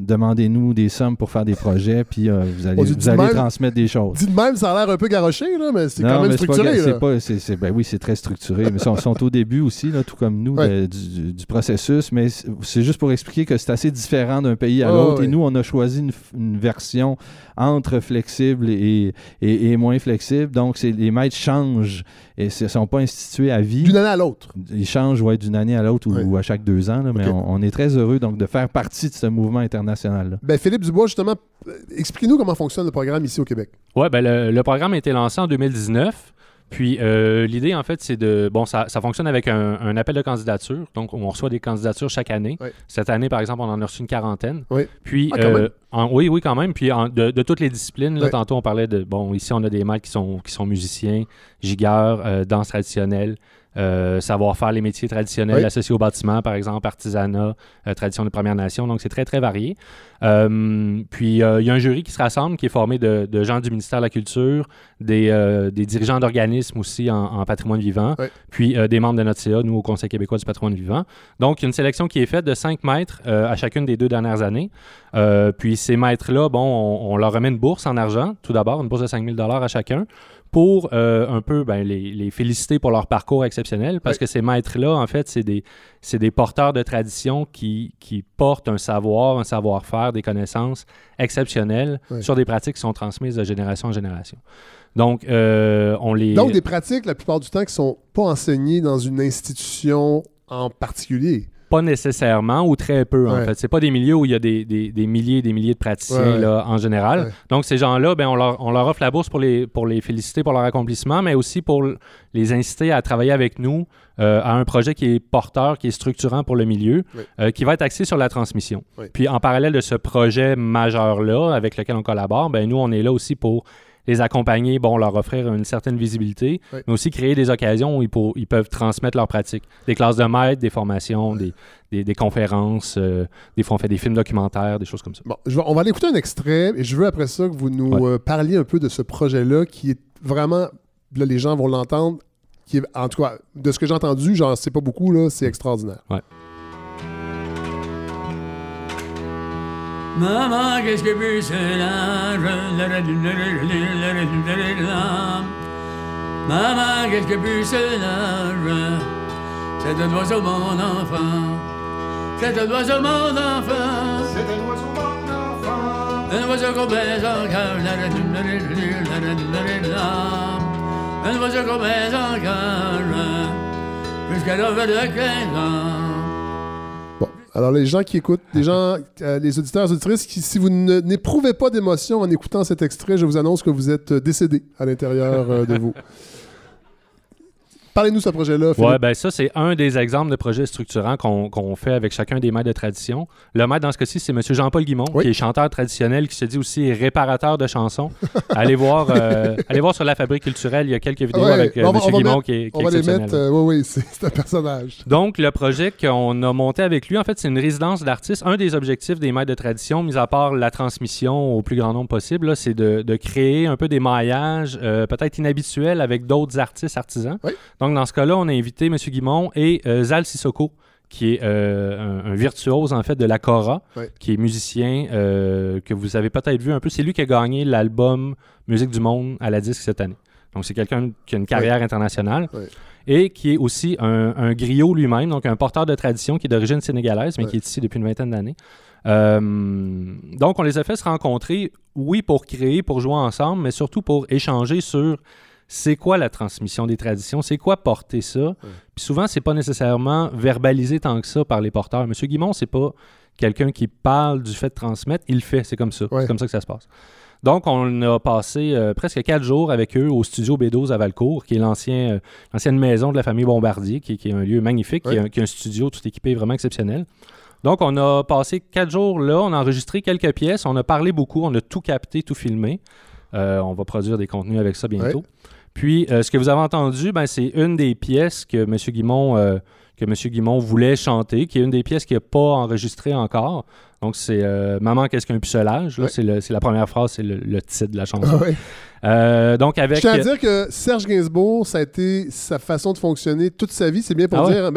demandez-nous des sommes pour faire des projets, puis vous allez transmettre des choses. Dites même, ça a l'air un peu garoché, là, mais c'est quand même structuré. C'est très structuré, mais ils sont au début aussi, là, tout comme nous, du processus, mais c'est juste pour expliquer que c'est assez différent d'un pays à l'autre, et nous, on a choisi une version entre flexible et moins flexible, donc les maîtres changent et ne sont pas institués à vie. D'une année à l'autre. Ils changent d'une année à l'autre ou à chaque 2 ans, là, mais on est très heureux donc, de faire partie de ce mouvement international-là. Ben, Philippe Dubois, justement, expliquez-nous comment fonctionne le programme ici au Québec. Oui, ben, le programme a été lancé en 2019. Puis l'idée, en fait, c'est de... Bon, ça fonctionne avec un appel de candidature. Donc, on reçoit des candidatures chaque année. Oui. Cette année, par exemple, on en a reçu une 40aine. Oui, puis, quand même. Puis de toutes les disciplines. Là, tantôt, on parlait de... Bon, ici, on a des maîtres qui sont musiciens, gigueurs, danse traditionnelle, savoir-faire les métiers traditionnels associés au bâtiment, par exemple, artisanat, tradition des Premières Nations. Donc, c'est très, très varié. Puis, il y a un jury qui se rassemble, qui est formé de gens du ministère de la Culture, des dirigeants d'organismes aussi en patrimoine vivant, puis des membres de notre CA, nous, au Conseil québécois du patrimoine vivant. Donc, il y a une sélection qui est faite de 5 maîtres à chacune des 2 dernières années. Puis, ces maîtres-là, bon, on leur remet une bourse en argent, tout d'abord, une bourse de 5 000 $ à chacun, pour un peu les féliciter pour leur parcours exceptionnel, parce que ces maîtres-là, en fait, c'est des porteurs de tradition qui portent un savoir, un savoir-faire, des connaissances exceptionnelles sur des pratiques qui sont transmises de génération en génération. Donc, Donc, des pratiques, la plupart du temps, qui ne sont pas enseignées dans une institution en particulier. Pas nécessairement ou très peu, en fait. C'est pas des milieux où il y a des milliers et des milliers de praticiens là, en général. Donc, ces gens-là, ben, on leur offre la bourse pour les féliciter pour leur accomplissement, mais aussi pour les inciter à travailler avec nous à un projet qui est porteur, qui est structurant pour le milieu, qui va être axé sur la transmission. Puis, en parallèle de ce projet majeur-là avec lequel on collabore, ben, nous, on est là aussi pour les accompagner, bon, leur offrir une certaine visibilité, mais aussi créer des occasions où ils peuvent transmettre leurs pratiques. Des classes de maîtres, des formations, des conférences, des fois on fait des films documentaires, des choses comme ça. Bon, on va aller écouter un extrait et je veux après ça que vous nous parliez un peu de ce projet-là qui est vraiment, là les gens vont l'entendre, qui est, en tout cas, de ce que j'ai entendu, j'en sais pas beaucoup, là, c'est extraordinaire. Ouais. Maman, qu'est-ce que plus c'est là? Maman, qu'est-ce que plus c'est là? C'est un oiseau, mon enfant. C'est un oiseau, mon enfant. C'est un oiseau, mon enfant. Un oiseau qu'on baise encore. Un oiseau qu'on baise encore. Jusqu'à l'envers de 15 ans. Alors, les gens qui écoutent, les auditeurs et auditrices, si vous n'éprouvez pas d'émotion en écoutant cet extrait, je vous annonce que vous êtes décédés à l'intérieur de vous. Parlez-nous de ce projet-là, Philippe. Oui, bien ça, c'est un des exemples de projets structurants qu'on fait avec chacun des maîtres de tradition. Le maître, dans ce cas-ci, c'est M. Jean-Paul Guimond, qui est chanteur traditionnel, qui se dit aussi réparateur de chansons. Allez voir sur La Fabrique culturelle, il y a quelques vidéos avec M. Guimond qui est exceptionnel. On va les mettre, c'est un personnage. Donc, le projet qu'on a monté avec lui, en fait, c'est une résidence d'artistes. Un des objectifs des maîtres de tradition, mis à part la transmission au plus grand nombre possible, là, c'est de créer un peu des maillages peut-être inhabituels avec d'autres artistes artisans. Oui. Donc, dans ce cas-là, on a invité M. Guimond et Zal Sissoko, qui est un virtuose, en fait, de l'Acora, qui est musicien, que vous avez peut-être vu un peu. C'est lui qui a gagné l'album Musique du monde à la disque cette année. Donc, c'est quelqu'un qui a une carrière internationale et qui est aussi un griot lui-même, donc un porteur de tradition qui est d'origine sénégalaise, mais qui est ici depuis une vingtaine d'années. Donc, on les a fait se rencontrer, pour créer, pour jouer ensemble, mais surtout pour échanger sur... C'est quoi la transmission des traditions? C'est quoi porter ça? Puis souvent, c'est pas nécessairement verbalisé tant que ça par les porteurs. Monsieur Guimond, c'est pas quelqu'un qui parle du fait de transmettre. Il le fait, c'est comme ça. Ouais. C'est comme ça que ça se passe. Donc, on a passé presque 4 jours avec eux au studio B12 à Valcourt, qui est l'ancienne maison de la famille Bombardier, qui est un lieu magnifique, qui est un studio tout équipé vraiment exceptionnel. Donc, on a passé 4 jours là, on a enregistré quelques pièces, on a parlé beaucoup, on a tout capté, tout filmé. On va produire des contenus avec ça bientôt. Puis, ce que vous avez entendu, c'est une des pièces que M. Guimond voulait chanter, qui est une des pièces qu'il n'a pas enregistrée encore. Donc, c'est « Maman, qu'est-ce qu'un pucelage ?» c'est la première phrase, c'est le titre de la chanson. Donc avec... Je tiens à dire que Serge Gainsbourg, ça a été sa façon de fonctionner toute sa vie. C'est bien pour dire,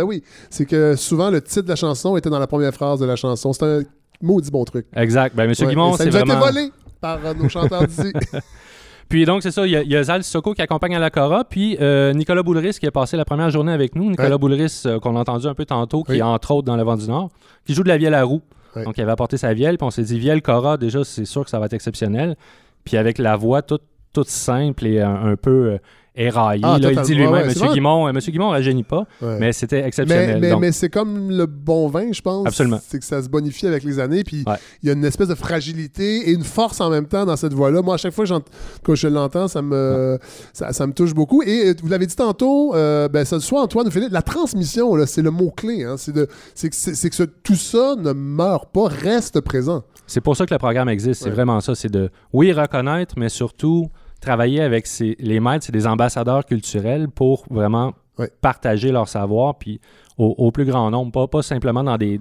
c'est que souvent, le titre de la chanson était dans la première phrase de la chanson. C'est un maudit bon truc. Exact. Ben, M. Guimond, c'est vraiment... Ça nous a été volé par nos chanteurs d'ici. Puis donc, c'est ça, il y a Zal Sissoko qui accompagne à la Cora, puis Nicolas Boulerice qui a passé la première journée avec nous. Nicolas Boulerice, qu'on a entendu un peu tantôt, qui est entre autres dans Le Vent du Nord, qui joue de la vielle à roue. Donc, il avait apporté sa vielle, puis on s'est dit, vielle, Cora, déjà, c'est sûr que ça va être exceptionnel. Puis avec la voix toute simple et un peu éraillée, il dit lui-même, Monsieur Guimond ne rajeunit pas, mais c'était exceptionnel. Mais c'est comme le bon vin, je pense. Absolument. C'est que ça se bonifie avec les années, puis il y a une espèce de fragilité et une force en même temps dans cette voix-là. Moi, à chaque fois que je l'entends, ça me touche beaucoup. Et vous l'avez dit tantôt, soit Antoine ou Philippe, la transmission, là, c'est le mot-clé. Hein. C'est que tout ça ne meurt pas, reste présent. C'est pour ça que le programme existe. C'est vraiment ça. C'est de, reconnaître, mais surtout travailler avec les maîtres, c'est des ambassadeurs culturels pour vraiment partager leur savoir puis au plus grand nombre, pas simplement dans des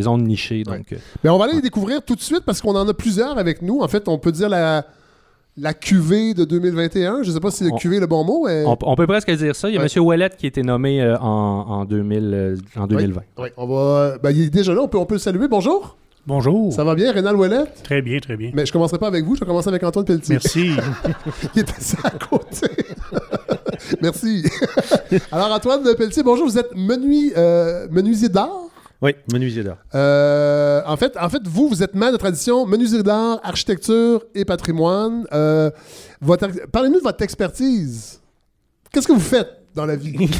zones nichées. Donc, on va aller les découvrir tout de suite parce qu'on en a plusieurs avec nous. En fait, on peut dire la cuvée de 2021, je ne sais pas si le cuvée est le bon mot. Mais... On peut presque dire ça. Il y a M. Ouellet qui a été nommé en 2020. Oui, il est déjà là, on peut le saluer. Bonjour. Bonjour. Ça va bien, Raynald Ouellet? Très bien, très bien. Mais je ne commencerai pas avec vous, je vais commencer avec Antoine Pelletier. Merci. Il était assis à côté. Merci. Alors, Antoine Pelletier, bonjour. Vous êtes menuisier d'art? Oui, menuisier d'art. En fait, vous êtes maître de tradition, menuisier d'art, architecture et patrimoine. Parlez-nous de votre expertise. Qu'est-ce que vous faites dans la vie?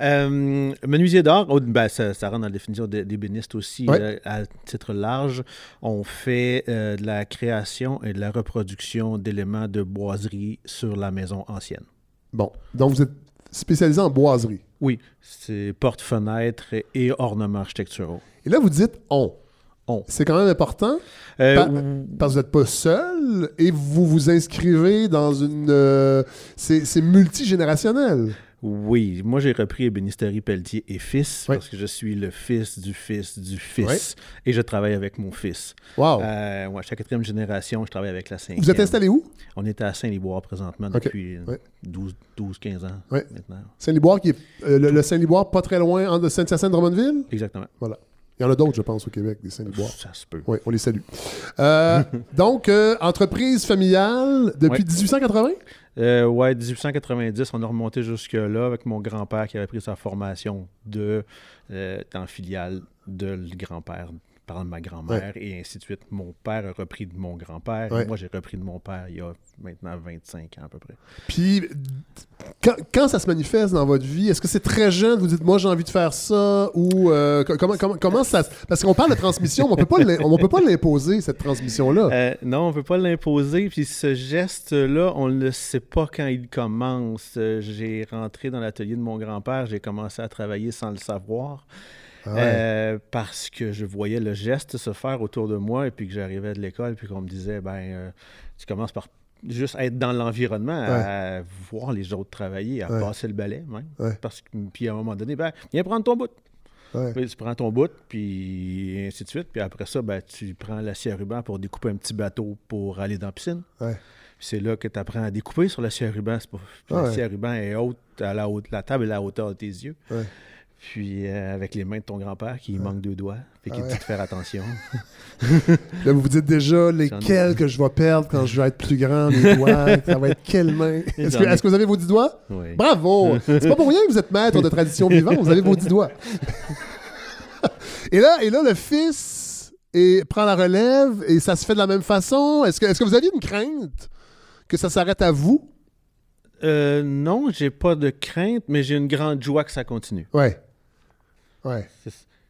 Menuisier d'art, ça rentre dans la définition d'ébéniste aussi, à titre large. On fait de la création et de la reproduction d'éléments de boiserie sur la maison ancienne. Bon, donc vous êtes spécialisé en boiserie. Oui, c'est porte-fenêtres et ornements architecturaux. Et là, vous dites « on ». C'est quand même important parce que vous n'êtes pas seul et vous vous inscrivez dans une... c'est multigénérationnel. Oui. Moi, j'ai repris ébénisterie Pelletier et fils parce que je suis le fils du fils du fils et je travaille avec mon fils. Wow. Chaque 4e génération, je travaille avec la 5e. Vous êtes installé où? On est à Saint-Liboire présentement depuis 12-15 ans maintenant. Saint-Liboire qui est le Saint-Liboire pas très loin de Saint-Hyacinthe-Drummondville? Exactement. Voilà. Il y en a d'autres, je pense, au Québec, des Saint-Liboire. Ça se peut. Oui, on les salue. Donc, entreprise familiale depuis 1880? 1890. On a remonté jusque-là avec mon grand-père qui avait pris sa formation en filiale de le grand-père par ma grand-mère et ainsi de suite. Mon père a repris de mon grand-père. Moi, j'ai repris de mon père il y a maintenant 25 ans à peu près. Puis, quand ça se manifeste dans votre vie, est-ce que c'est très jeune, vous dites « moi j'ai envie de faire ça » ou comment ça… Parce qu'on parle de transmission, mais on peut pas l'imposer, cette transmission-là. Non, on peut pas l'imposer, puis ce geste-là, on ne sait pas quand il commence. J'ai rentré dans l'atelier de mon grand-père, j'ai commencé à travailler sans le savoir. Ah ouais. Parce que je voyais le geste se faire autour de moi et puis que j'arrivais de l'école puis qu'on me disait tu commences par juste être dans l'environnement, à voir les autres travailler, à passer le balai même. Ouais. Parce que, puis à un moment donné, viens prendre ton bout. Ouais. Puis tu prends ton bout, puis ainsi de suite. Puis après ça, tu prends la scie à ruban pour découper un petit bateau pour aller dans la piscine. Ouais. Puis c'est là que tu apprends à découper sur la scie à ruban. La scie à ruban est haute, la table est à la hauteur de tes yeux. Ouais. Puis avec les mains de ton grand-père qui manque deux doigts, fait qu'il dit de faire attention. Là, vous vous dites déjà lesquels que je vais perdre quand je vais être plus grand, les doigts, ça va être quelles mains. Est-ce que vous avez vos 10 doigts? Oui. Bravo! C'est pas pour rien que vous êtes maître de tradition vivante, vous avez vos 10 doigts. Et là, le fils prend la relève et ça se fait de la même façon. Est-ce que vous aviez une crainte que ça s'arrête à vous? Non, j'ai pas de crainte, mais j'ai une grande joie que ça continue. Ouais. Ouais.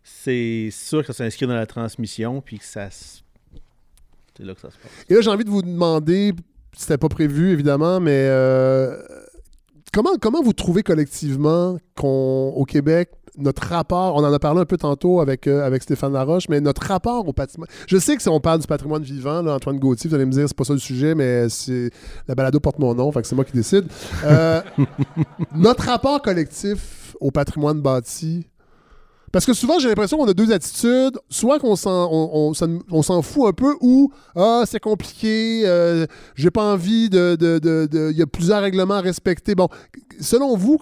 C'est sûr que ça s'inscrit dans la transmission, puis que ça... C'est là que ça se passe. Et là, j'ai envie de vous demander, c'était pas prévu, évidemment, mais comment vous trouvez collectivement au Québec, notre rapport, on en a parlé un peu tantôt avec Stéphane La Roche, mais notre rapport au patrimoine... Je sais que si on parle du patrimoine vivant, là, Antoine Gauthier, vous allez me dire, c'est pas ça le sujet, mais la balado porte mon nom, fait que c'est moi qui décide. Notre rapport collectif au patrimoine bâti... Parce que souvent, j'ai l'impression qu'on a deux attitudes. Soit qu'on s'en fout un peu, ou « Ah, c'est compliqué, j'ai pas envie de... Il y a plusieurs règlements à respecter. » Bon, selon vous,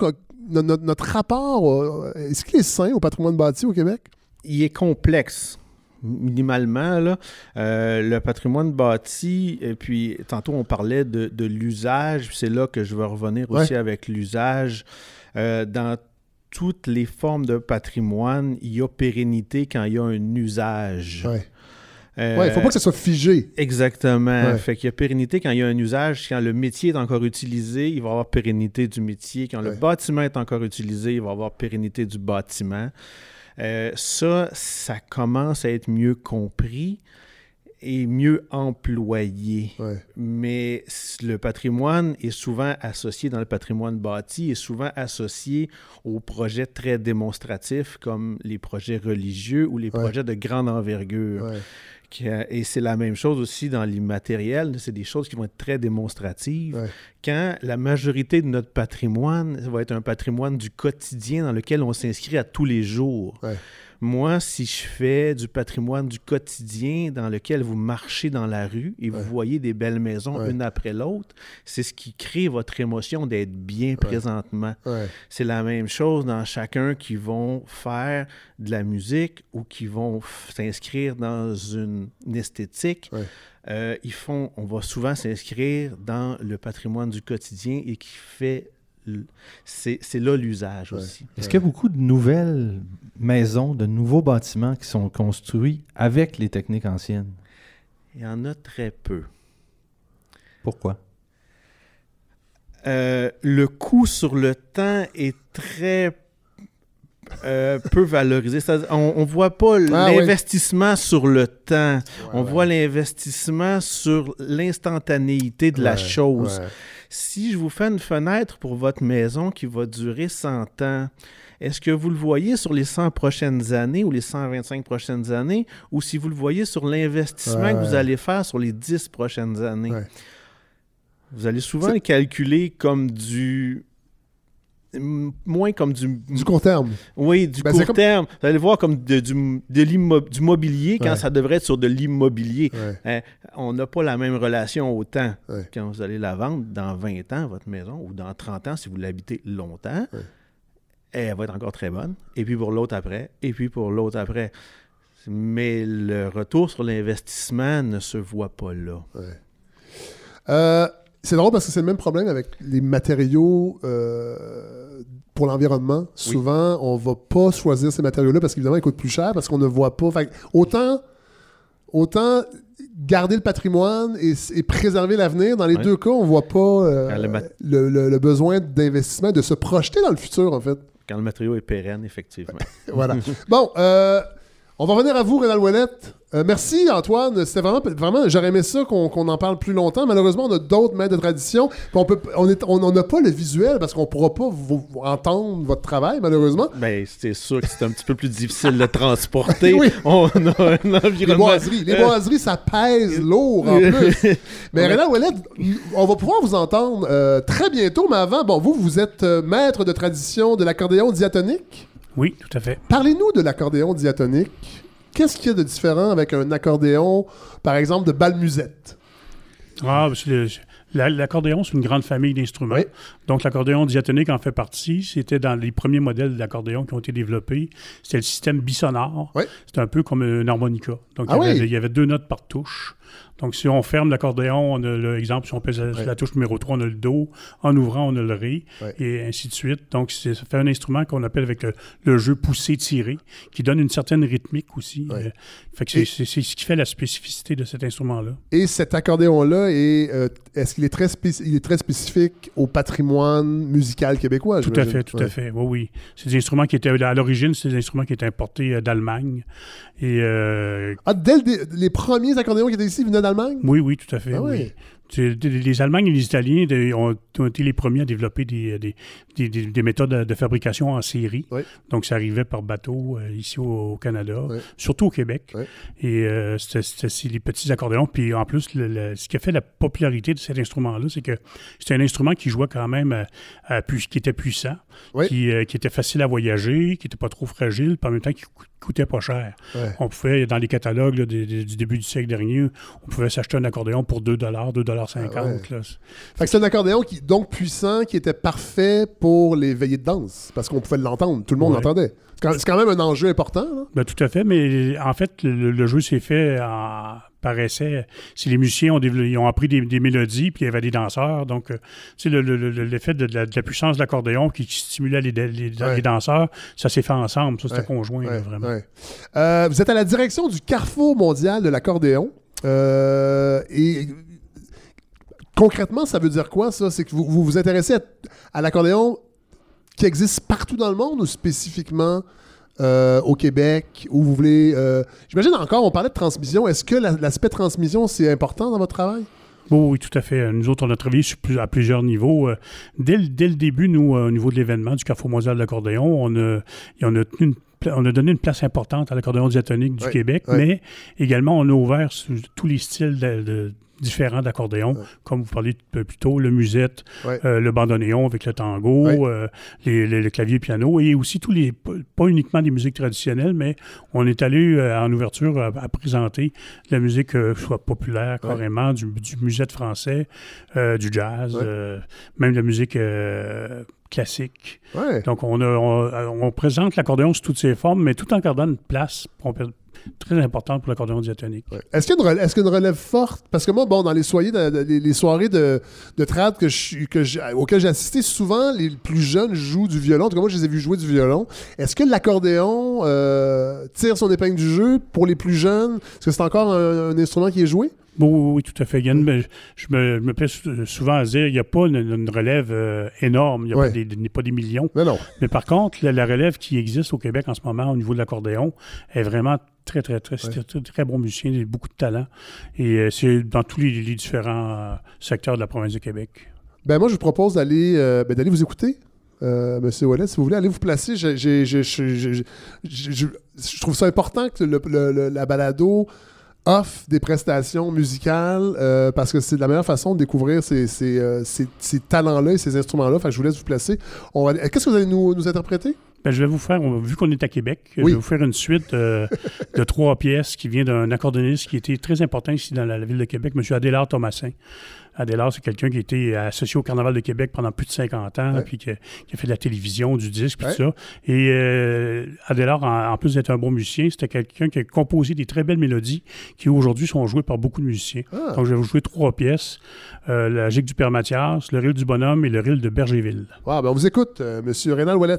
notre rapport, est-ce qu'il est sain au patrimoine bâti au Québec? Il est complexe, minimalement. Là. Le patrimoine bâti, et puis tantôt, on parlait de l'usage. C'est là que je vais revenir aussi avec l'usage. Dans toutes les formes de patrimoine, il y a pérennité quand il y a un usage. Oui. Il ne faut pas que ça soit figé. Exactement. Ouais. Fait qu'il y a pérennité quand il y a un usage. Quand le métier est encore utilisé, il va y avoir pérennité du métier. Quand le bâtiment est encore utilisé, il va y avoir pérennité du bâtiment. Ça commence à être mieux compris et mieux employé. Ouais. Mais le patrimoine est souvent associé, dans le patrimoine bâti, est souvent associé aux projets très démonstratifs comme les projets religieux ou les projets de grande envergure. Ouais. Et c'est la même chose aussi dans l'immatériel. C'est des choses qui vont être très démonstratives. Ouais. Quand la majorité de notre patrimoine va être un patrimoine du quotidien dans lequel on s'inscrit à tous les jours. Ouais. Moi, si je fais du patrimoine du quotidien dans lequel vous marchez dans la rue et vous voyez des belles maisons une après l'autre, c'est ce qui crée votre émotion d'être bien présentement. Ouais. C'est la même chose dans chacun qui vont faire de la musique ou qui vont s'inscrire dans une esthétique. Ouais. On va souvent s'inscrire dans le patrimoine du quotidien et qui fait... C'est là l'usage aussi. Est-ce qu'il y a beaucoup de nouvelles maisons, de nouveaux bâtiments qui sont construits avec les techniques anciennes? Il y en a très peu. Pourquoi? Le coût sur le temps est très peu valorisé. On ne voit pas l'investissement sur le temps. Ouais, on voit l'investissement sur l'instantanéité de la chose. Ouais. Si je vous fais une fenêtre pour votre maison qui va durer 100 ans, est-ce que vous le voyez sur les 100 prochaines années ou les 125 prochaines années, ou si vous le voyez sur l'investissement que vous allez faire sur les 10 prochaines années? Ouais. Vous allez souvent le calculer comme du... moins comme du... Du court terme. Oui, du court terme. Vous allez voir comme du mobilier quand ça devrait être sur de l'immobilier. Ouais. On n'a pas la même relation au temps. Ouais. Quand vous allez la vendre dans 20 ans, votre maison, ou dans 30 ans, si vous l'habitez longtemps, elle va être encore très bonne. Et puis pour l'autre après, et puis pour l'autre après. Mais le retour sur l'investissement ne se voit pas là. Ouais. C'est drôle parce que c'est le même problème avec les matériaux pour l'environnement. Souvent, on ne va pas choisir ces matériaux-là parce qu'évidemment, ils coûtent plus cher, parce qu'on ne voit pas. Fait, autant garder le patrimoine et préserver l'avenir. Dans les deux cas, on ne voit pas le besoin d'investissement, de se projeter dans le futur, en fait. Quand le matériau est pérenne, effectivement. Voilà. Bon, on va revenir à vous, Raynald Ouellet. Merci, Antoine. C'était vraiment, j'aurais aimé ça qu'on en parle plus longtemps. Malheureusement, on a d'autres maîtres de tradition. On n'a pas le visuel parce qu'on ne pourra pas entendre votre travail, malheureusement. Ben, c'est sûr que c'est un petit peu plus difficile de transporter. Oui. On a un environnement... Les boiseries, ça pèse lourd en plus. Mais Raynald Ouellet, on va pouvoir vous entendre très bientôt. Mais avant, bon, vous êtes maître de tradition de l'accordéon diatonique. Oui, tout à fait. Parlez-nous de l'accordéon diatonique. Qu'est-ce qu'il y a de différent avec un accordéon, par exemple, de balmusette? Ah, l'accordéon, c'est une grande famille d'instruments. Oui. Donc, l'accordéon diatonique en fait partie. C'était dans les premiers modèles d'accordéon qui ont été développés. C'était le système bisonore. Oui. C'était un peu comme un harmonica. Donc, il y avait deux notes par touche. Donc, si on ferme l'accordéon, on a l'exemple, si on pèse la touche numéro 3, on a le Do. En ouvrant, on a le Ré, et ainsi de suite. Donc, ça fait un instrument qu'on appelle avec le jeu poussé-tiré, qui donne une certaine rythmique aussi. Ouais. Fait que c'est ce qui fait la spécificité de cet instrument-là. Et cet accordéon-là, est-ce qu'il est très spécifique au patrimoine musical québécois? Tout à fait. Oui. C'est des instruments qui étaient, à l'origine, c'est des instruments qui étaient importés d'Allemagne. Et, dès les premiers accordéons qui étaient ici venaient d'Allemagne? Oui, tout à fait. Ah oui. Oui. Les Allemangs et les Italiens ont été les premiers à développer des méthodes de fabrication en série. Oui. Donc, ça arrivait par bateau ici au Canada, surtout au Québec. Oui. Et c'était les petits accordéons. Puis, en plus, ce qui a fait la popularité de cet instrument-là, c'est que c'était un instrument qui jouait quand même, qui était puissant, qui était facile à voyager, qui n'était pas trop fragile, puis en même temps qui coûtait pas cher. Ouais. On pouvait, dans les catalogues là, du début du siècle dernier, on pouvait s'acheter un accordéon pour $2, $2.50. Ah ouais. Là. Fait que c'est un accordéon donc puissant, qui était parfait pour les veillées de danse, parce qu'on pouvait l'entendre, tout le monde l'entendait. C'est quand même un enjeu important. Là. Ben, tout à fait, mais en fait, le jeu s'est fait par essai. Si les musiciens ont appris des mélodies, puis il y avait des danseurs, donc l'effet de la puissance de l'accordéon qui stimulait les danseurs, ça s'est fait ensemble, ça c'était conjoint, vraiment. Ouais. Vous êtes à la direction du Carrefour mondial de l'accordéon, et... Concrètement, ça veut dire quoi, ça? C'est que vous vous intéressez à l'accordéon qui existe partout dans le monde ou spécifiquement au Québec, où vous voulez... J'imagine encore, on parlait de transmission. Est-ce que l'aspect transmission, c'est important dans votre travail? Oui, tout à fait. Nous autres, on a travaillé à plusieurs niveaux. Dès le début, nous, au niveau de l'événement du Carrefour mondial de l'accordéon, on a donné une place importante à l'accordéon diatonique du Québec, mais également, on a ouvert tous les styles différents d'accordéons, comme vous parliez plus tôt, le musette, le bandoneon avec le tango, le clavier-piano, et aussi pas uniquement des musiques traditionnelles, mais on est allé en ouverture à présenter la musique soit populaire carrément, du musette français, du jazz, même la musique... classique. Ouais. Donc, on présente l'accordéon sous toutes ses formes, mais tout en gardant une place très importante pour l'accordéon diatonique. Ouais. Est-ce qu'il y a une relève forte? Parce que moi, bon, dans les soirées de trad auxquelles j'ai assisté, souvent, les plus jeunes jouent du violon. En tout cas, moi, je les ai vus jouer du violon. Est-ce que l'accordéon tire son épingle du jeu pour les plus jeunes? Est-ce que c'est encore un instrument qui est joué? Oui, tout à fait. Je me plais souvent à dire qu'il n'y a pas une relève énorme, il n'y a pas des millions. Non. Mais par contre, la relève qui existe au Québec en ce moment au niveau de l'accordéon est vraiment très, très, très, très bon musicien, beaucoup de talent. Et c'est dans tous les différents secteurs de la province du Québec. Ben moi, je vous propose d'aller vous écouter. Monsieur Ouellet, si vous voulez, allez vous placer. Je trouve ça important que la balado... offre des prestations musicales parce que c'est la meilleure façon de découvrir ces talents-là et ces instruments-là. Fait que je vous laisse vous placer. Qu'est-ce que vous allez nous interpréter? Ben, je vais vous faire, vu qu'on est à Québec, je vais vous faire une suite de 3 pièces qui vient d'un accordéoniste qui était très important ici dans la ville de Québec, M. Adélard Thomassin. Adélard, c'est quelqu'un qui a été associé au Carnaval de Québec pendant plus de 50 ans, puis qui a fait de la télévision, du disque, puis tout ça. Et Adélard, en plus d'être un bon musicien, c'était quelqu'un qui a composé des très belles mélodies qui, aujourd'hui, sont jouées par beaucoup de musiciens. Ah. Donc, je vais vous jouer 3 pièces, la gigue du Père Mathias, le reel du bonhomme et le reel de Bergéville. Wow, ben on vous écoute, M. Raynald Ouellet.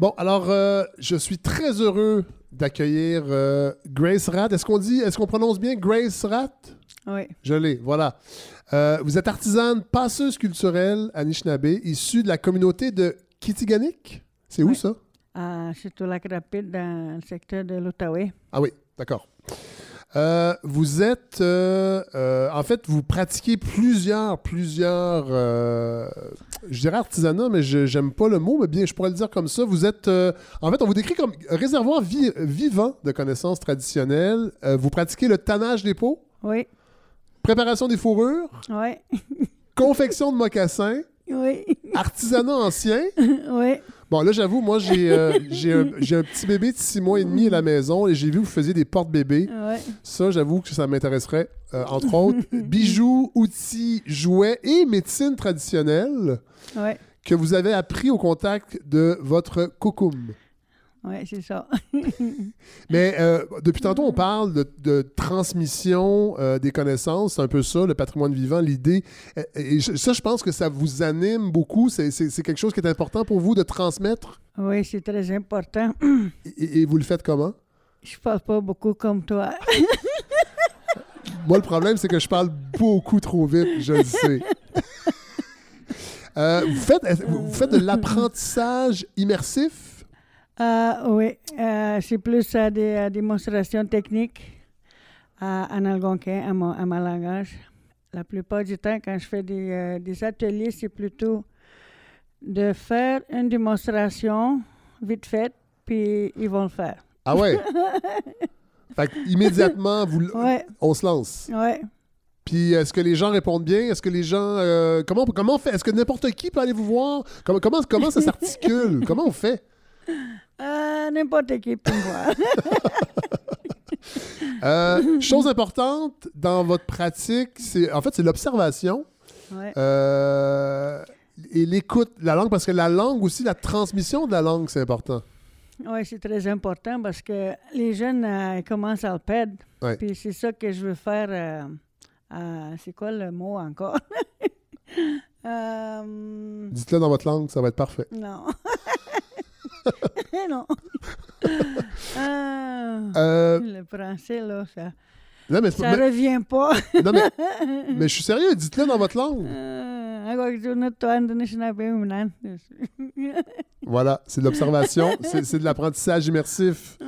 Bon, alors, je suis très heureux d'accueillir Grace Ratt. Est-ce qu'on prononce bien Grace Ratt? Oui. Je l'ai, voilà. Vous êtes artisane, passeuse culturelle anishinabé, issue de la communauté de Kitiganik. C'est où, oui. Ça? À Chitulac-Rapide, dans le secteur de l'Outaouais. Ah oui, d'accord. Vous êtes, en fait, vous pratiquez plusieurs, je dirais artisanat, mais j'aime pas le mot, mais bien, je pourrais le dire comme ça. Vous êtes, en fait, on vous décrit comme réservoir vivant de connaissances traditionnelles. Vous pratiquez le tannage des peaux. Oui. Préparation des fourrures. Oui. Confection de mocassins. Oui. Artisanat ancien. Oui. Bon, là, j'avoue, moi, j'ai un petit bébé de 6 mois et demi à la maison et j'ai vu que vous faisiez des porte-bébés. Ouais. Ça, j'avoue que ça m'intéresserait, entre autres. Bijoux, outils, jouets et médecine traditionnelle, ouais, que vous avez appris au contact de votre cocoum. Oui, c'est ça. Mais depuis tantôt, on parle de transmission des connaissances. C'est un peu ça, le patrimoine vivant, l'idée. Et ça, je pense que ça vous anime beaucoup. C'est quelque chose qui est important pour vous de transmettre? Oui, c'est très important. Et vous le faites comment? Je parle pas beaucoup comme toi. Moi, le problème, c'est que je parle beaucoup trop vite, je le sais. Vous faites de l'apprentissage immersif? Oui, c'est plus des démonstrations techniques en algonquin, à ma langage. La plupart du temps, quand je fais des ateliers, c'est plutôt de faire une démonstration vite faite, puis ils vont le faire. Ah ouais? Fait qu'immédiatement, ouais, on se lance. Oui. Puis, est-ce que les gens répondent bien? Est-ce que les gens... comment on fait? Est-ce que n'importe qui peut aller vous voir? Comment ça s'articule? Comment on fait? N'importe qui peut me voir. Chose importante dans votre pratique, c'est l'observation, ouais, et l'écoute, la langue, parce que la langue aussi, la transmission de la langue, c'est important. Oui, c'est très important parce que les jeunes commencent à le perdre. Ouais. Puis c'est ça que je veux faire. C'est quoi le mot encore? Dites-le dans votre langue, ça va être parfait. Non. Non. Le français, là, ça ne revient pas. Non, mais je suis sérieux, dites-le dans votre langue. Voilà, c'est de l'observation, c'est de l'apprentissage immersif.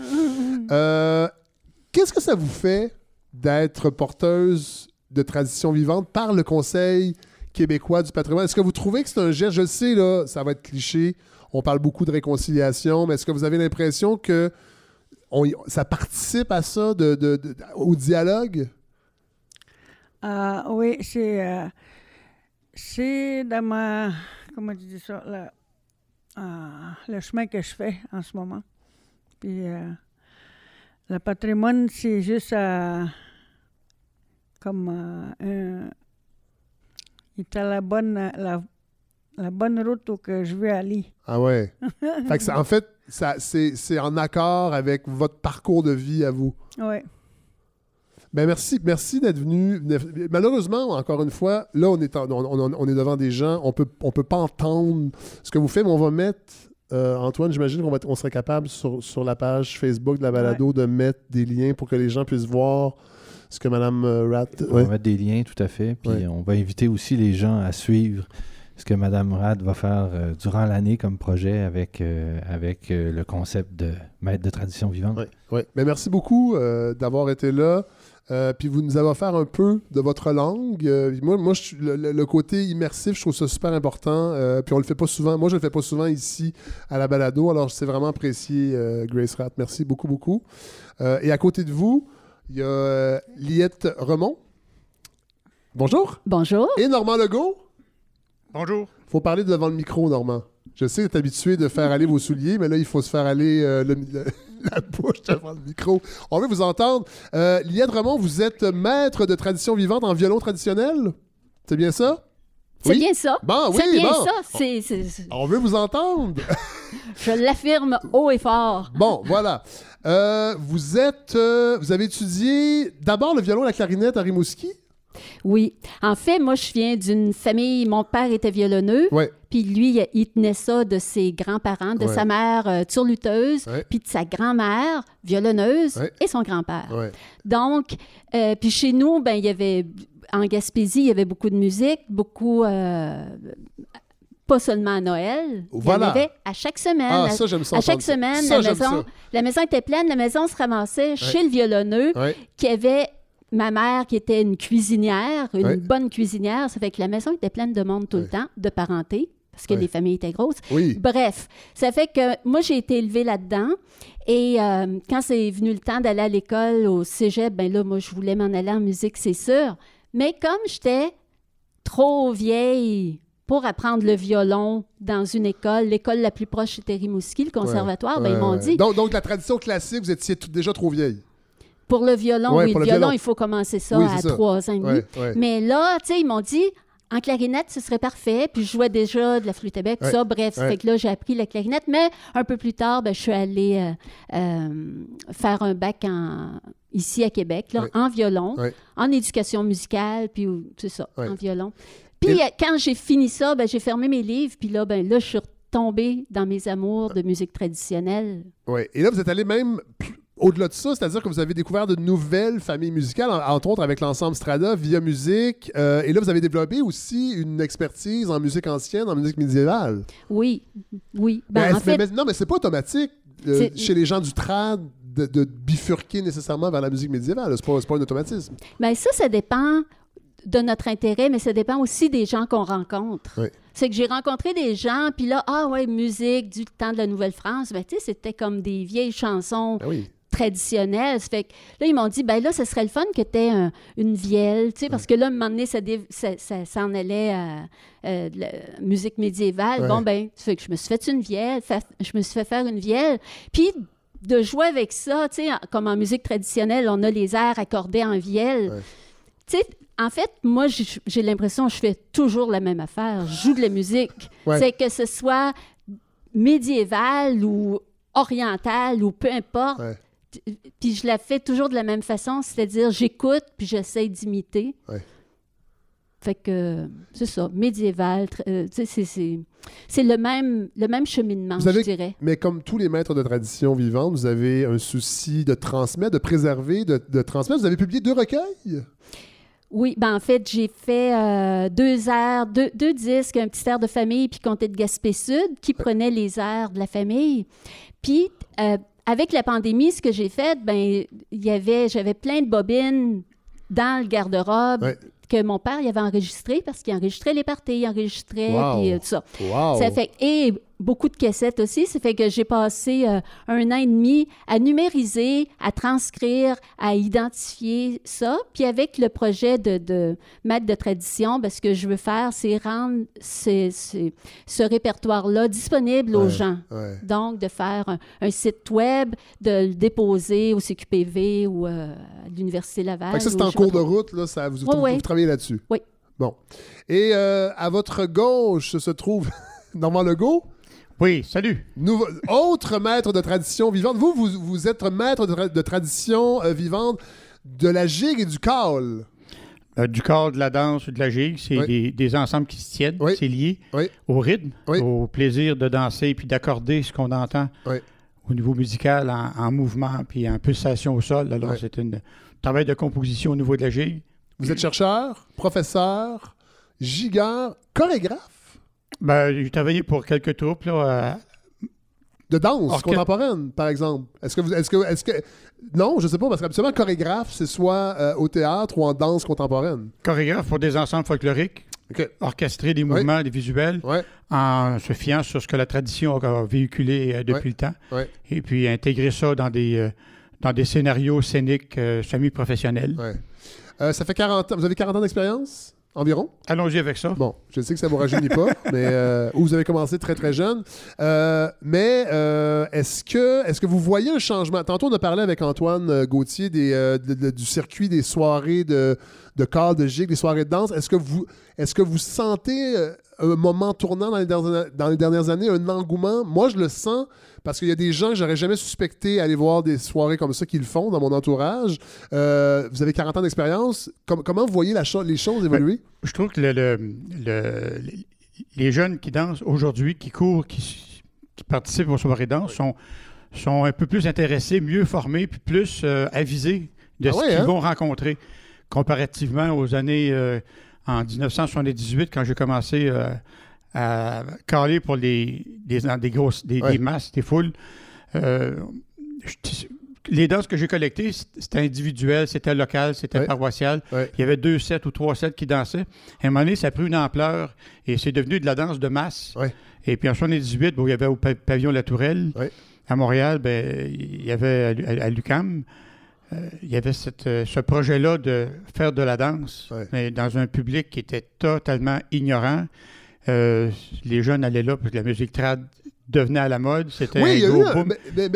Qu'est-ce que ça vous fait d'être porteuse de tradition vivante par le Conseil québécois du patrimoine? Est-ce que vous trouvez que c'est un geste? Je le sais, là, ça va être cliché. On parle beaucoup de réconciliation, mais est-ce que vous avez l'impression que ça participe à ça, au dialogue? Oui, c'est dans ma... Comment tu dis ça? Le chemin que je fais en ce moment. Puis le patrimoine, c'est juste comme un... Il était la bonne route où que je veux aller. Ah ouais. Fait que c'est en accord avec votre parcours de vie à vous. Oui. Ben merci d'être venu. Malheureusement, encore une fois, là on est devant des gens, on peut pas entendre ce que vous faites, mais on va mettre Antoine, j'imagine qu'on serait capable sur la page Facebook de la balado, ouais, de mettre des liens pour que les gens puissent voir ce que Mme Ratt... On va mettre des liens, tout à fait, puis ouais, on va inviter aussi les gens à suivre ce que Mme Ratt va faire durant l'année comme projet avec le concept de maître de tradition vivante. Oui, ouais. Mais merci beaucoup d'avoir été là. Puis vous nous avez offert un peu de votre langue. Moi le côté immersif, je trouve ça super important. Puis on le fait pas souvent. Moi, je le fais pas souvent ici à la balado. Alors, c'est vraiment apprécié, Grace Ratt. Merci beaucoup, beaucoup. Et à côté de vous, il y a Liette Remon. Bonjour. Bonjour. Et Normand Legault. Bonjour. Il faut parler devant le micro, Normand. Je sais que tu es habitué de faire aller vos souliers, mais là, il faut se faire aller la bouche devant le micro. On veut vous entendre. Liette Remon, vous êtes maître de tradition vivante en violon traditionnel? C'est bien ça? C'est bien ça. Bon, oui, c'est bien ça. On veut vous entendre. Je l'affirme haut et fort. Bon, voilà. Vous avez étudié d'abord le violon et la clarinette à Rimouski? Oui. En fait, moi, je viens d'une famille... Mon père était violonneux. Oui. Puis lui, il tenait ça de ses grands-parents, de sa mère turluteuse, puis de sa grand-mère violonneuse et son grand-père. Ouais. Donc, puis chez nous, ben, il y avait... En Gaspésie, il y avait beaucoup de musique, beaucoup... Pas seulement à Noël, voilà. Il y en avait à chaque semaine. Ah, ça, j'aime ça. À chaque semaine, ça, la maison était pleine, la maison se ramassait chez le violonneux qui avait... Ma mère, qui était une cuisinière, une bonne cuisinière, ça fait que la maison était pleine de monde tout le temps, de parenté, parce que les familles étaient grosses. Oui. Bref, ça fait que moi, j'ai été élevée là-dedans. Et quand c'est venu le temps d'aller à l'école, au cégep, bien là, moi, je voulais m'en aller en musique, c'est sûr. Mais comme j'étais trop vieille pour apprendre le violon dans une école, l'école la plus proche, c'était Rimouski, le conservatoire, bien, ils m'ont dit... Donc, la tradition classique, vous étiez déjà trop vieille? Pour le violon, il faut commencer ça à 3 ans et demi. Ouais. Mais là, tu sais, ils m'ont dit, en clarinette, ce serait parfait. Puis je jouais déjà de la flûte à bec, ça, bref. Ça fait que là, j'ai appris la clarinette. Mais un peu plus tard, ben, je suis allée faire un bac ici à Québec, là, en violon, en éducation musicale, puis c'est ça, en violon. Puis quand j'ai fini ça, ben, j'ai fermé mes livres. Puis là, ben, là, je suis retombée dans mes amours de musique traditionnelle. Oui, et là, vous êtes allée même... Au-delà de ça, c'est-à-dire que vous avez découvert de nouvelles familles musicales, entre autres avec l'ensemble Strada, Via Musique. Et là, vous avez développé aussi une expertise en musique ancienne, en musique médiévale. Oui, oui. Ben, mais c'est pas automatique chez les gens du trad de bifurquer nécessairement vers la musique médiévale. C'est pas un automatisme. Bien, ça dépend de notre intérêt, mais ça dépend aussi des gens qu'on rencontre. Oui. C'est que j'ai rencontré des gens, puis là, musique du temps de la Nouvelle-France, ben tu sais, c'était comme des vieilles chansons... Ben oui. Traditionnelle. Ça fait que là, ils m'ont dit, ben là, ce serait le fun que tu aies une vielle, tu sais, parce que là, à un moment donné, ça en allait à de la musique médiévale. Ouais. Bon, ben, ça fait que je me suis fait une vielle, je me suis fait faire une vielle. Puis, de jouer avec ça, tu sais, comme en musique traditionnelle, on a les airs accordés en vielle. Ouais. Tu sais, en fait, moi, j'ai l'impression que je fais toujours la même affaire. Je joue de la musique. Ouais. C'est que ce soit médiéval ou oriental ou peu importe. Ouais. Puis je la fais toujours de la même façon, c'est-à-dire j'écoute, puis j'essaie d'imiter. Ouais. Fait que c'est ça, médiéval, c'est le même cheminement, je dirais. Mais comme tous les maîtres de tradition vivante, vous avez un souci de transmettre, de préserver, de transmettre. Vous avez publié 2 recueils? Oui, ben en fait, j'ai fait 2 disques, un petit air de famille, puis Comté de Gaspé-Sud, qui prenait les airs de la famille. Puis... avec la pandémie, ce que j'ai fait, ben, j'avais plein de bobines dans le garde-robe que mon père il avait enregistrées parce qu'il enregistrait les parties, il enregistrait puis tout ça. Wow. Ça fait, et beaucoup de cassettes aussi. Ça fait que j'ai passé 1 an et demi à numériser, à transcrire, à identifier ça. Puis avec le projet de maître de tradition, ben, ce que je veux faire, c'est rendre ce répertoire-là disponible aux gens. Ouais. Donc, de faire un site web, de le déposer au CQPV ou à l'Université Laval. Ça, c'est en cours de route, là, ça, vous travaillez là-dessus. Oui. Bon. Et à votre gauche se trouve Normand Legault. Oui, salut. Autre maître de tradition vivante. Vous êtes maître de tradition vivante de la gigue et du call. Du call, de la danse ou de la gigue, c'est des ensembles qui se tiennent. Oui. C'est lié au rythme, au plaisir de danser puis d'accorder ce qu'on entend au niveau musical en mouvement puis en pulsation au sol. Alors, c'est un travail de composition au niveau de la gigue. Vous êtes chercheur, professeur, gigueur, chorégraphe. Ben, j'ai travaillé pour quelques troupes là, de danse contemporaine, par exemple. Est-ce que non, je sais pas, parce qu'habituellement chorégraphe, c'est soit au théâtre ou en danse contemporaine. Chorégraphe pour des ensembles folkloriques, orchestrer des mouvements, des visuels, en se fiant sur ce que la tradition a véhiculé depuis le temps, et puis intégrer ça dans des scénarios scéniques semi-professionnels. Ça fait 40 ans. Vous avez 40 ans d'expérience? Environ. Allons-y avec ça. Bon, je sais que ça ne vous rajeunit pas, mais vous avez commencé très, très jeune. Mais est-ce que vous voyez un changement? Tantôt, on a parlé avec Antoine Gauthier du circuit des soirées de call, de gigue, des soirées de danse. Est-ce que vous sentez un moment tournant dans les dernières années, un engouement. Moi, je le sens parce qu'il y a des gens que j'aurais jamais suspecté aller voir des soirées comme ça qu'ils font dans mon entourage. Vous avez 40 ans d'expérience. Comment vous voyez les choses évoluer? Je trouve que les jeunes qui dansent aujourd'hui, qui courent, qui participent aux soirées danse sont un peu plus intéressés, mieux formés, puis plus avisés de ce qu'ils vont rencontrer comparativement aux années... En 1978, quand j'ai commencé à caler pour des masses, des foules, les danses que j'ai collectées, c'était individuel, c'était local, c'était paroissial. Ouais. Il y avait 2 sets ou 3 sets qui dansaient. À un moment donné, ça a pris une ampleur et c'est devenu de la danse de masse. Ouais. Et puis en 1978, il y avait au pavillon La Tourelle, à Montréal, il y avait à l'UQAM. Il y avait ce projet-là de faire de la danse, mais dans un public qui était totalement ignorant. Les jeunes allaient là parce que la musique trad devenait à la mode. C'était un gros boom. Mais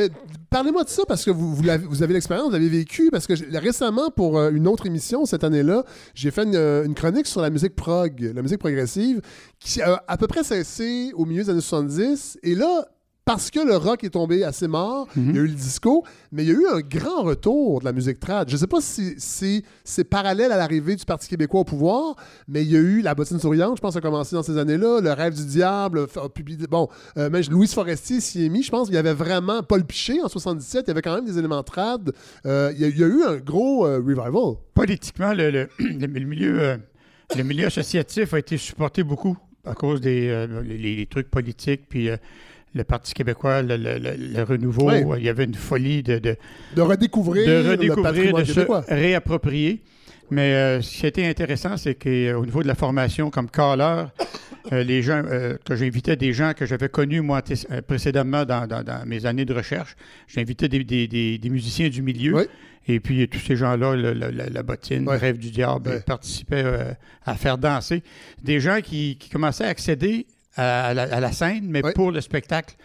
parlez-moi de ça parce que vous avez l'expérience, vous l'avez vécu. Parce que récemment, pour une autre émission cette année-là, j'ai fait une chronique sur la musique prog, la musique progressive, qui a à peu près cessé au milieu des années 70. Et là... Parce que le rock est tombé assez mort, il y a eu le disco, mais il y a eu un grand retour de la musique trad. Je ne sais pas si c'est parallèle à l'arrivée du Parti québécois au pouvoir, mais il y a eu La Bottine souriante, je pense, a commencé dans ces années-là, Le Rêve du Diable, Louise Forestier s'y est mis, je pense qu'il y avait vraiment Paul Piché en 77, il y avait quand même des éléments trad. Il y a eu un gros revival. Politiquement, le milieu associatif a été supporté beaucoup à cause des les trucs politiques, puis... Le Parti québécois, le renouveau, il y avait une folie de redécouvrir le patrimoine québécois. Se réapproprier. Mais ce qui a été intéressant, c'est qu'au niveau de la formation comme calleur, les gens que j'invitais, des gens que j'avais connus moi précédemment dans mes années de recherche, j'invitais des musiciens du milieu. Oui. Et puis tous ces gens-là, la bottine, le Rêve du Diable, participaient à faire danser. Des gens qui commençaient à accéder à la scène, mais pour le spectacle.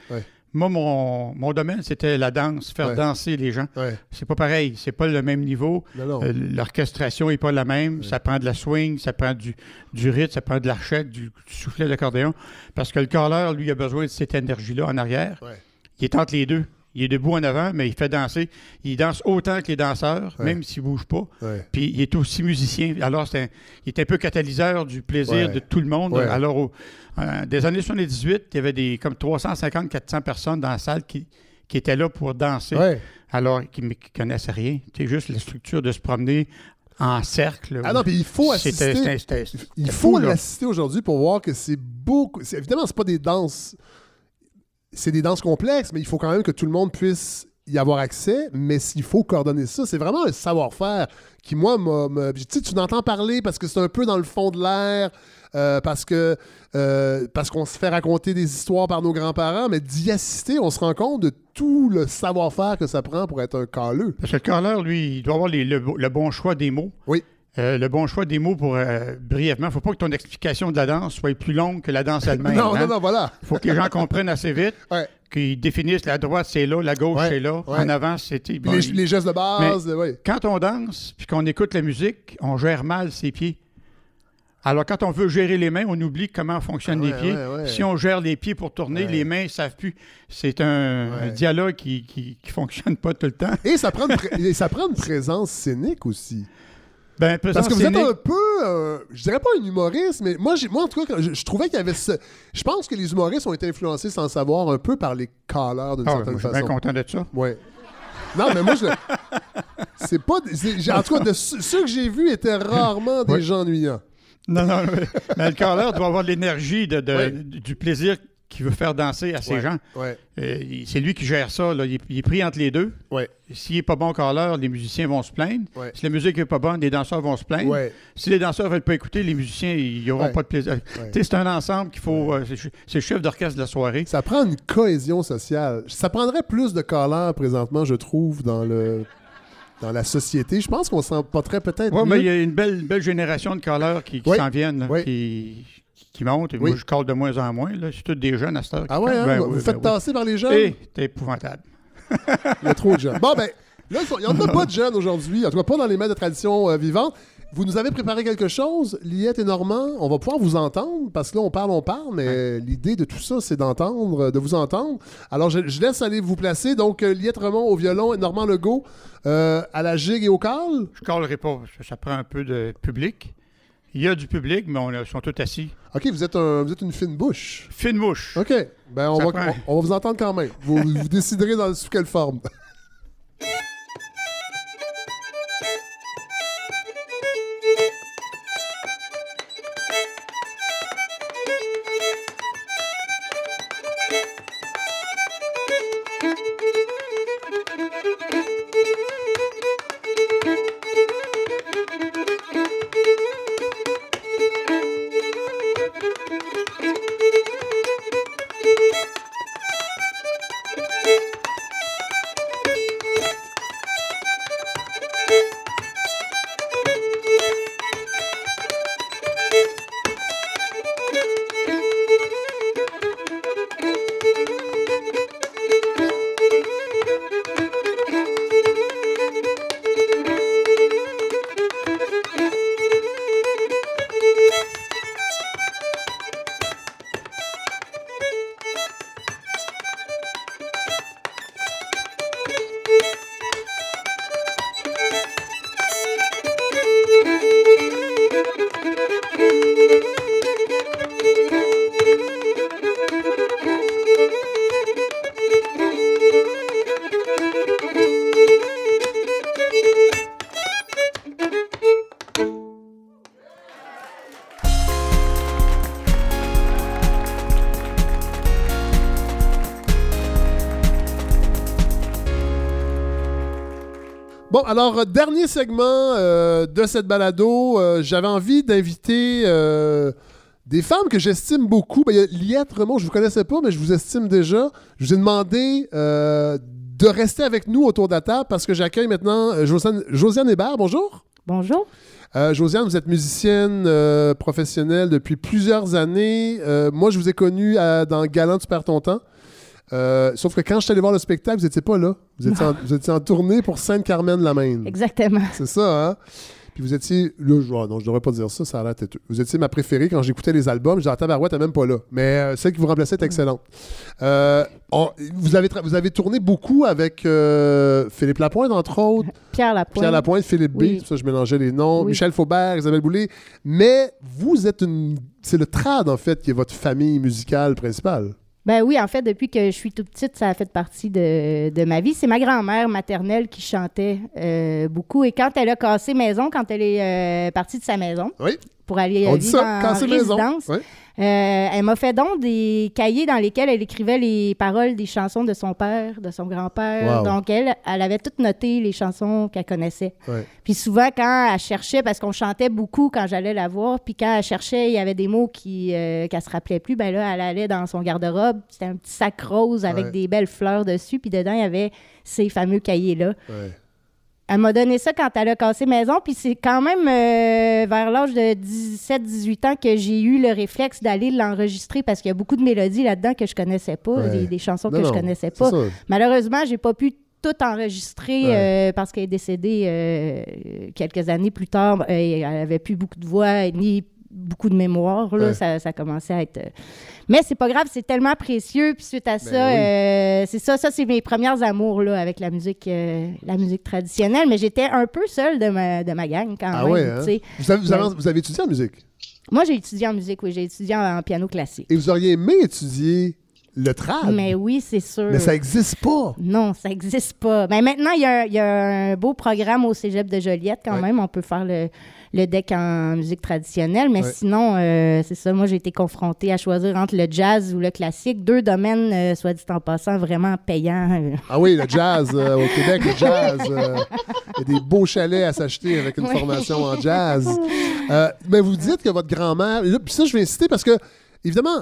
Moi, mon domaine, c'était la danse, faire danser les gens. C'est pas pareil, c'est pas le même niveau. L'orchestration est pas la même. Ça prend de la swing, ça prend du rythme, ça prend de l'archette, du soufflet d'accordéon. Parce que le calleur, lui, a besoin de cette énergie-là en arrière. Il est entre les deux. Il est debout en avant, mais il fait danser. Il danse autant que les danseurs, même s'il ne bouge pas. Puis il est aussi musicien. Alors, il est un peu catalyseur du plaisir de tout le monde. Alors, des années 78, il y avait comme 350-400 personnes dans la salle qui étaient là pour danser, alors qu'ils ne connaissaient rien. C'est juste la structure de se promener en cercle. Ah non, puis il faut assister. Il faut l'assister aujourd'hui pour voir que c'est beaucoup... Évidemment, ce n'est pas des danses... C'est des danses complexes, mais il faut quand même que tout le monde puisse y avoir accès, mais s'il faut coordonner ça, c'est vraiment un savoir-faire qui, moi, tu n'entends parler parce que c'est un peu dans le fond de l'air, parce qu'on se fait raconter des histoires par nos grands-parents, mais d'y assister, on se rend compte de tout le savoir-faire que ça prend pour être un calleux. Parce que le calleur, lui, il doit avoir le bon choix des mots. Oui. Le bon choix des mots pour brièvement. Il ne faut pas que ton explication de la danse soit plus longue que la danse elle-même. Non, voilà. Il faut que les gens comprennent assez vite, qu'ils définissent la droite, c'est là, la gauche, c'est là, en avant, c'est... Bon, les gestes de base, quand on danse puis qu'on écoute la musique, on gère mal ses pieds. Alors, quand on veut gérer les mains, on oublie comment fonctionnent les pieds. Si on gère les pieds pour tourner, les mains ne savent plus. C'est un dialogue qui ne fonctionne pas tout le temps. Et ça prend une présence scénique aussi. Parce que vous êtes un peu, je dirais pas un humoriste, mais moi en tout cas, je trouvais qu'il y avait ce... Je pense que les humoristes ont été influencés sans le savoir un peu par les calleurs d'une certaine façon. Je suis bien content de ça. Oui. Non, mais moi, c'est pas... En tout cas, ceux que j'ai vus étaient rarement des gens ennuyants. Non, mais le calleur doit avoir de l'énergie, du plaisir qui veut faire danser à ces gens. C'est lui qui gère ça. Là. Il est pris entre les deux. S'il n'est pas bon calleur, les musiciens vont se plaindre. Si la musique n'est pas bonne, les danseurs vont se plaindre. Si les danseurs ne veulent pas écouter, les musiciens n'auront pas de plaisir. C'est un ensemble qu'il faut... c'est le chef d'orchestre de la soirée. Ça prend une cohésion sociale. Ça prendrait plus de calleurs présentement, je trouve, dans la société. Je pense qu'on s'en porterait peut-être mieux. Mais il y a une belle génération de calleurs qui s'en viennent. Là, qui monte. Moi, je colle de moins en moins. Là. C'est tous des jeunes à cette heure. Ah ouais, vous faites tasser par les jeunes? T'es épouvantable. Il y a trop de jeunes. Bon, là, il n'y en a pas de jeunes aujourd'hui. En tout cas, pas dans les mains de tradition vivante. Vous nous avez préparé quelque chose, Liette et Normand. On va pouvoir vous entendre, parce que là, on parle, mais l'idée de tout ça, c'est de vous entendre. Alors, je laisse aller vous placer. Donc, Liette Remon au violon et Normand Legault à la gigue et au call. Je ne callerai pas, parce que ça prend un peu de public. Il y a du public, mais ils sont tous assis. OK, vous êtes une fine bouche. Fine bouche. OK. Ben, on va vous entendre quand même. Vous déciderez sous quelle forme. Alors, dernier segment de cette balado, j'avais envie d'inviter des femmes que j'estime beaucoup. Ben, Liette Remon, je ne vous connaissais pas, mais je vous estime déjà. Je vous ai demandé de rester avec nous autour de la table parce que j'accueille maintenant Josianne Hébert. Bonjour. Bonjour. Josianne, vous êtes musicienne professionnelle depuis plusieurs années. Moi, je vous ai connue dans Galant, tu perds ton temps. Sauf que quand je suis allé voir le spectacle, vous n'étiez pas là. Vous étiez en tournée pour Sainte-Carmen-la-Maine. Exactement. C'est ça, hein? Puis vous étiez... Là, non, je ne devrais pas dire ça, ça a l'air têteux. Vous étiez ma préférée quand j'écoutais les albums. Je disais, ah, tabarouette, t'es même pas là. Mais celle qui vous remplaçait est excellente. Vous avez tourné beaucoup avec Philippe Lapointe, entre autres. Pierre Lapointe, Philippe B. Oui. Ça, je mélangeais les noms. Oui. Michel Faubert, Isabelle Boulay. Mais vous êtes C'est le trad, en fait, qui est votre famille musicale principale. Ben oui, en fait, depuis que je suis toute petite, ça a fait partie de ma vie. C'est ma grand-mère maternelle qui chantait beaucoup. Et quand elle a cassé maison, quand elle est partie de sa maison, oui, pour aller vivre en résidence, oui, elle m'a fait don des cahiers dans lesquels elle écrivait les paroles des chansons de son père, de son grand-père. Wow. Donc, elle avait toutes noté les chansons qu'elle connaissait. Oui. Puis souvent, quand elle cherchait, parce qu'on chantait beaucoup quand j'allais la voir, puis quand elle cherchait, il y avait des mots qu'elle se rappelait plus, ben là, elle allait dans son garde-robe. C'était un petit sac rose avec, oui, des belles fleurs dessus, puis dedans, il y avait ces fameux cahiers-là. Oui. Elle m'a donné ça quand elle a cassé maison, puis c'est quand même vers l'âge de 17-18 ans que j'ai eu le réflexe d'aller l'enregistrer parce qu'il y a beaucoup de mélodies là-dedans que je connaissais pas, ouais, des chansons que je connaissais pas. Malheureusement, j'ai pas pu tout enregistré, ouais, parce qu'elle est décédée quelques années plus tard. Elle avait plus beaucoup de voix ni beaucoup de mémoire, là, ouais, ça commençait à être... Mais c'est pas grave, c'est tellement précieux, puis suite à ça, oui, ça c'est mes premières amours, là, avec la musique traditionnelle, mais j'étais un peu seule de ma gang, quand même. Ouais, hein? Vous avez étudié en musique? Moi, j'ai étudié en musique, oui, j'ai étudié en piano classique. Et vous auriez aimé étudier le trad? Mais oui, c'est sûr. Mais ça n'existe pas. Non, ça n'existe pas. Mais maintenant, il y a un beau programme au Cégep de Joliette quand, ouais, même. On peut faire le DEC en musique traditionnelle. Mais, ouais, sinon, c'est ça. Moi, j'ai été confrontée à choisir entre le jazz ou le classique. Deux domaines, soit dit en passant, vraiment payants. Ah oui, le jazz au Québec, le jazz. Il y a des beaux chalets à s'acheter avec une, ouais, formation en jazz. Mais vous dites que votre grand-mère... Puis ça, je vais insister parce que, évidemment...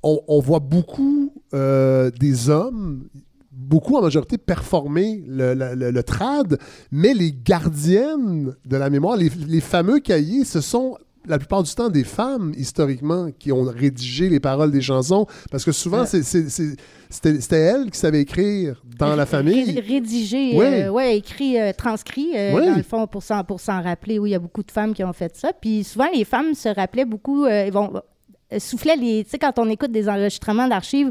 On voit beaucoup des hommes, beaucoup en majorité, performer le trad, mais les gardiennes de la mémoire, les fameux cahiers, ce sont la plupart du temps des femmes, historiquement, qui ont rédigé les paroles des chansons, parce que souvent, c'était elles qui savaient écrire dans la famille. Rédiger, écrit, transcrit, dans le fond, pour s'en rappeler. Oui, il y a beaucoup de femmes qui ont fait ça. Puis souvent, les femmes se rappelaient beaucoup... soufflait les... Tu sais, quand on écoute des enregistrements d'archives,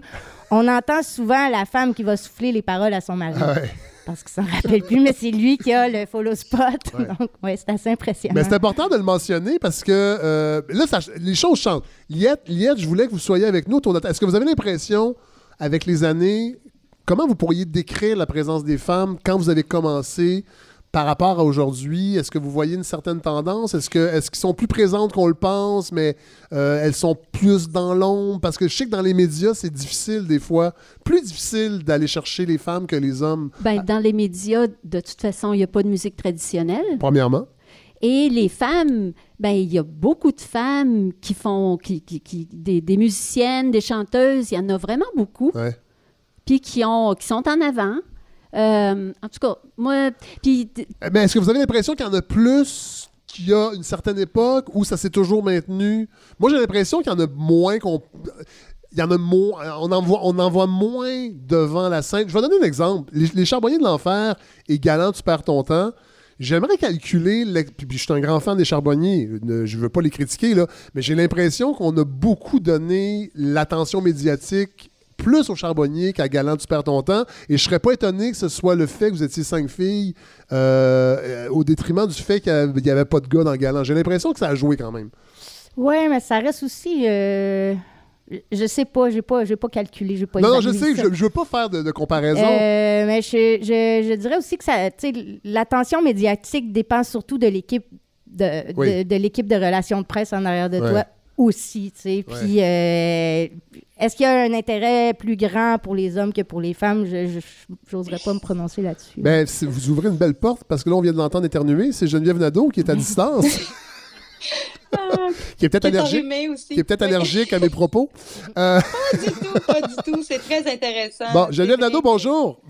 on entend souvent la femme qui va souffler les paroles à son mari. Ouais. Parce qu'il s'en rappelle plus, mais c'est lui qui a le follow spot. Ouais. Donc, oui, c'est assez impressionnant. Mais c'est important de le mentionner parce que là, les choses changent. Liette, je voulais que vous soyez avec nous autour de... Est-ce que vous avez l'impression, avec les années, comment vous pourriez décrire la présence des femmes quand vous avez commencé par rapport à aujourd'hui? Est-ce que vous voyez une certaine tendance? Est-ce qu'ils sont plus présentes qu'on le pense, mais elles sont plus dans l'ombre? Parce que je sais que dans les médias, c'est difficile des fois, plus difficile d'aller chercher les femmes que les hommes. Bien, dans les médias, de toute façon, il n'y a pas de musique traditionnelle. Premièrement. Et les femmes, bien, il y a beaucoup de femmes qui font des musiciennes, des chanteuses, il y en a vraiment beaucoup. Ouais. Puis qui sont en avant. En tout cas, moi... Mais est-ce que vous avez l'impression qu'il y en a plus qu'il y a une certaine époque ou ça s'est toujours maintenu? Moi, j'ai l'impression qu'il y en a moins qu'on... Il y en a on en voit moins devant la scène. Je vais donner un exemple. Les Charbonniers de l'Enfer et Galant, tu perds ton temps. J'aimerais calculer... Puis je suis un grand fan des Charbonniers. Je veux pas les critiquer, là. Mais j'ai l'impression qu'on a beaucoup donné l'attention médiatique plus au Charbonnier qu'à Galant, tu perds ton temps. Et je serais pas étonné que ce soit le fait que vous étiez 5 filles au détriment du fait qu'il n'y avait pas de gars dans Galant. J'ai l'impression que ça a joué quand même. Oui, mais ça reste aussi... je sais pas, j'ai pas calculé, j'ai pas... Non, je sais, je veux pas faire de comparaison. Mais je dirais aussi que ça, l'attention médiatique dépend surtout de l'équipe de l'équipe de relations de presse en arrière de toi aussi, tu sais. Puis... Est-ce qu'il y a un intérêt plus grand pour les hommes que pour les femmes? Je n'oserais pas me prononcer là-dessus. Bien, vous ouvrez une belle porte, parce que là, on vient de l'entendre éternuer. C'est Geneviève Nadeau qui est à distance. Qui est peut-être allergique. Aussi. Qui est peut-être allergique à mes propos. Pas du tout. C'est très intéressant. Bon, Geneviève Nadeau, bonjour.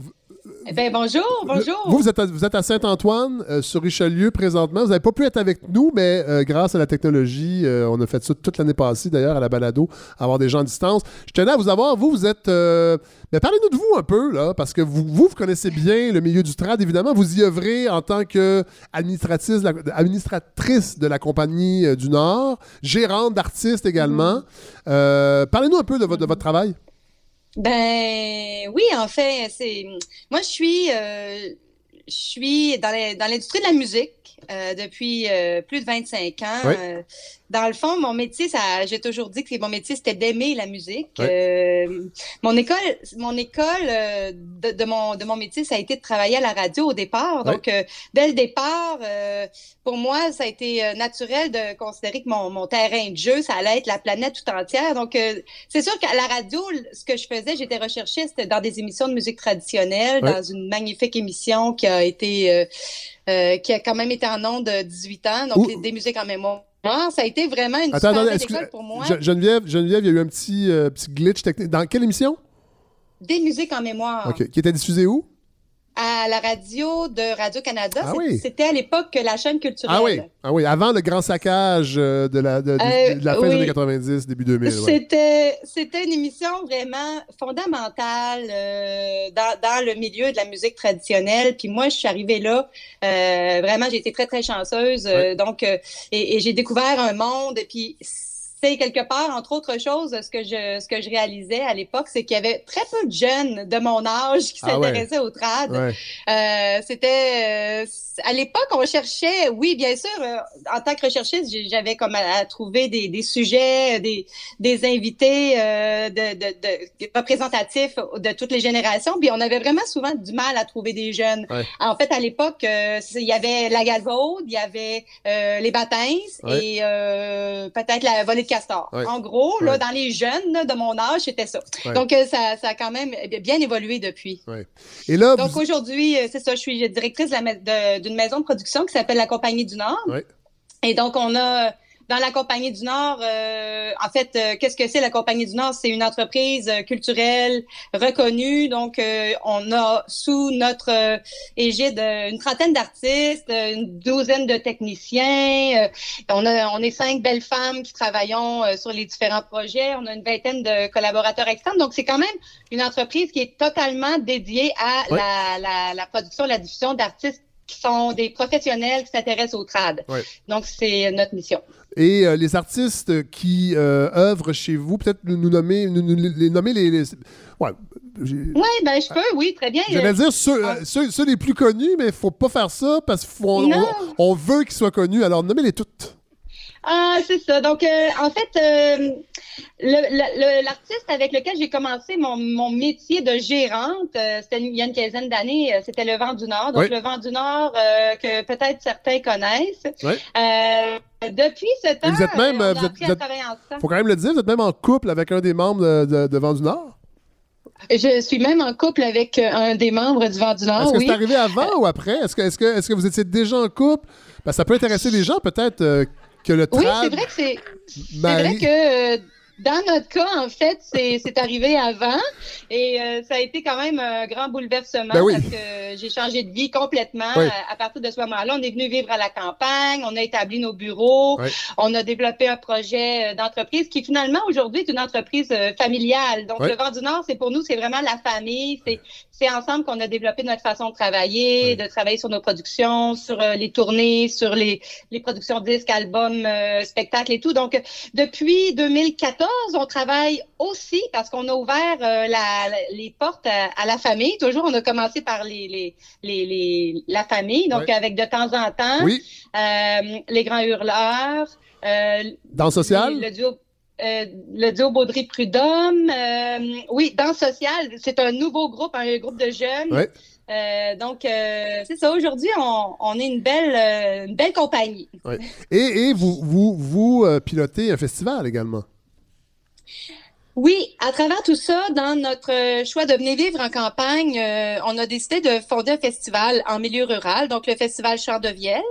Ben bonjour. Vous êtes à Saint-Antoine, sur Richelieu, présentement. Vous n'avez pas pu être avec nous, mais grâce à la technologie, on a fait ça toute l'année passée, d'ailleurs, à la balado, avoir des gens à distance. Je tenais à vous avoir. Vous êtes... Mais parlez-nous de vous un peu, là, parce que vous connaissez bien le milieu du trad, évidemment. Vous y œuvrez en tant qu'administratrice de la Compagnie du Nord, gérante d'artistes également. Parlez-nous un peu de votre travail. Ben oui, en fait, moi je suis dans l'industrie de la musique depuis plus de 25 ans. Oui. Dans le fond, mon métier, j'ai toujours dit que mon métier, c'était d'aimer la musique. Oui. Mon école de mon métier, ça a été de travailler à la radio au départ. Oui. Donc, dès le départ, pour moi, ça a été naturel de considérer que mon terrain de jeu, ça allait être la planète tout entière. Donc, c'est sûr qu'à la radio, ce que je faisais, j'étais recherchiste dans des émissions de musique traditionnelle, oui, dans une magnifique émission qui a été, qui a quand même été en ondes 18 ans, donc des musiques en mémoire. Non, ça a été vraiment une super école pour moi. Geneviève, il y a eu un petit glitch technique. Dans quelle émission? Des musiques en mémoire. OK. Qui était diffusée où? À la radio de Radio-Canada. Ah oui. C'était à l'époque la chaîne culturelle. Ah oui. Avant le grand saccage de la fin des années 90, début 2000. C'était une émission vraiment fondamentale dans le milieu de la musique traditionnelle. Puis moi, je suis arrivée là. Vraiment, j'ai été très, très chanceuse. Donc, et j'ai découvert un monde. Puis c'est quelque part, entre autres choses, ce que je réalisais à l'époque, c'est qu'il y avait très peu de jeunes de mon âge qui s'intéressaient au trad. Ouais. C'était à l'époque, on cherchait, oui, bien sûr, en tant que recherchiste, j'avais comme à trouver des sujets, des invités de représentatifs de toutes les générations, puis on avait vraiment souvent du mal à trouver des jeunes. Ouais. En fait, à l'époque, il y avait la galvaude, il y avait les batinces et peut-être la volée de castor. Ouais. En gros, là, dans les jeunes là, de mon âge, c'était ça. Ouais. Donc, ça a quand même bien évolué depuis. Ouais. Et là, donc, aujourd'hui, c'est ça, je suis directrice d'une maison de production qui s'appelle la Compagnie du Nord. Ouais. Et donc, on a Dans la Compagnie du Nord, en fait, qu'est-ce que c'est la Compagnie du Nord? C'est une entreprise culturelle reconnue. Donc, on a sous notre égide une trentaine d'artistes, une douzaine de techniciens. On est 5 belles femmes qui travaillons sur les différents projets. On a une vingtaine de collaborateurs externes. Donc, c'est quand même une entreprise qui est totalement dédiée à oui. la production, la diffusion d'artistes qui sont des professionnels qui s'intéressent au trad. Oui. Donc, c'est notre mission. Et les artistes qui œuvrent chez vous, peut-être nous nommer les... Ouais, je peux, oui, très bien. J'allais dire ceux les plus connus, mais il ne faut pas faire ça parce qu'on veut qu'ils soient connus. Alors, nommez-les toutes. Ah, c'est ça. Donc, en fait, l'artiste avec lequel j'ai commencé mon métier de gérante, c'était il y a une quinzaine d'années, c'était Le Vent du Nord. Donc, oui. Le Vent du Nord, que peut-être certains connaissent. Oui. Depuis ce temps, on a appris à travailler ensemble. Faut quand même le dire, vous êtes même en couple avec un des membres de Vent du Nord? Je suis même en couple avec un des membres du Vent du Nord, Est-ce que c'est arrivé avant ou après? Est-ce que vous étiez déjà en couple? Ben, ça peut intéresser les gens, peut-être... Oui, c'est vrai que dans notre cas, en fait, c'est arrivé avant et ça a été quand même un grand bouleversement parce que j'ai changé de vie complètement à partir de ce moment-là. On est venu vivre à la campagne, on a établi nos bureaux, on a développé un projet d'entreprise qui finalement aujourd'hui est une entreprise familiale. Donc le Vent du Nord, c'est pour nous, c'est vraiment la famille, c'est ensemble qu'on a développé notre façon de travailler, de travailler sur nos productions, sur les tournées, sur les productions disques, albums, spectacles et tout. Donc, depuis 2014, on travaille aussi parce qu'on a ouvert les portes à la famille. Toujours, on a commencé par la famille, donc avec de temps en temps, les Grands Hurleurs. Dans social? Le duo... le duo Baudry-Prudhomme. Dans Social, c'est un nouveau groupe, un groupe de jeunes. Oui. Donc, c'est ça. Aujourd'hui, on est une belle compagnie. Oui. Et vous pilotez un festival également. Oui, à travers tout ça, dans notre choix de venir vivre en campagne, on a décidé de fonder un festival en milieu rural, donc le Festival Chant de Vielle.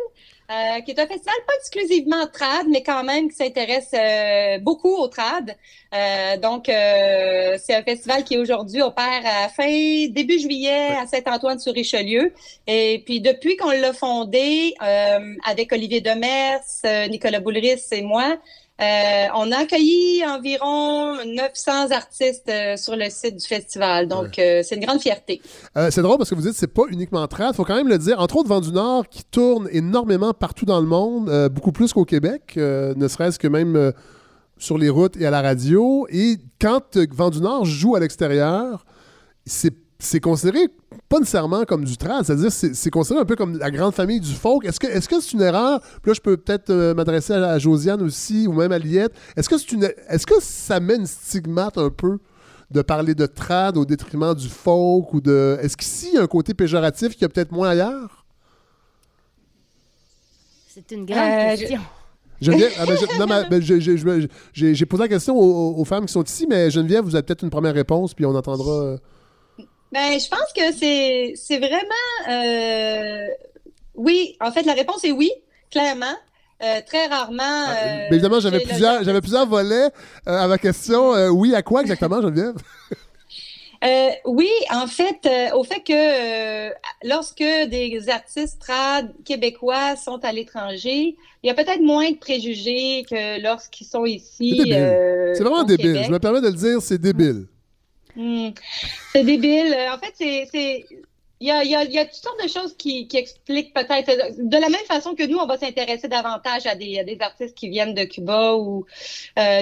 Qui est un festival pas exclusivement trad, mais quand même qui s'intéresse beaucoup au trad. Donc, c'est un festival qui aujourd'hui opère à début juillet à Saint-Antoine-sur-Richelieu. Et puis, depuis qu'on l'a fondé, avec Olivier Demers, Nicolas Boulerice et moi, on a accueilli environ 900 artistes sur le site du festival. Donc, c'est une grande fierté. C'est drôle parce que vous dites que c'est pas uniquement trad. Il faut quand même le dire. Entre autres, Vent du Nord qui tourne énormément partout dans le monde, beaucoup plus qu'au Québec, ne serait-ce que même sur les routes et à la radio. Et quand Vent du Nord joue à l'extérieur, c'est considéré pas nécessairement comme du trad, c'est-à-dire c'est considéré un peu comme la grande famille du folk. Est-ce que c'est une erreur? Puis là, je peux peut-être m'adresser à Josianne aussi, ou même à Liette. Est-ce que ça met une stigmate un peu de parler de trad au détriment du folk? Est-ce qu'ici, il y a un côté péjoratif qu'il y a peut-être moins ailleurs? C'est une grande question. J'ai posé la question aux femmes qui sont ici, mais Geneviève, vous avez peut-être une première réponse, puis on entendra... Ben, je pense que c'est vraiment... Oui, en fait, la réponse est oui, clairement. Très rarement... évidemment, j'avais plusieurs volets à ma question. Oui, à quoi exactement, Geneviève? Oui, en fait, au fait que lorsque des artistes trad québécois sont à l'étranger, il y a peut-être moins de préjugés que lorsqu'ils sont ici. C'est vraiment débile. Québec. Je me permets de le dire, c'est débile. C'est débile. En fait, il y a toutes sortes de choses qui expliquent peut-être. De la même façon que nous, on va s'intéresser davantage à des artistes qui viennent de Cuba ou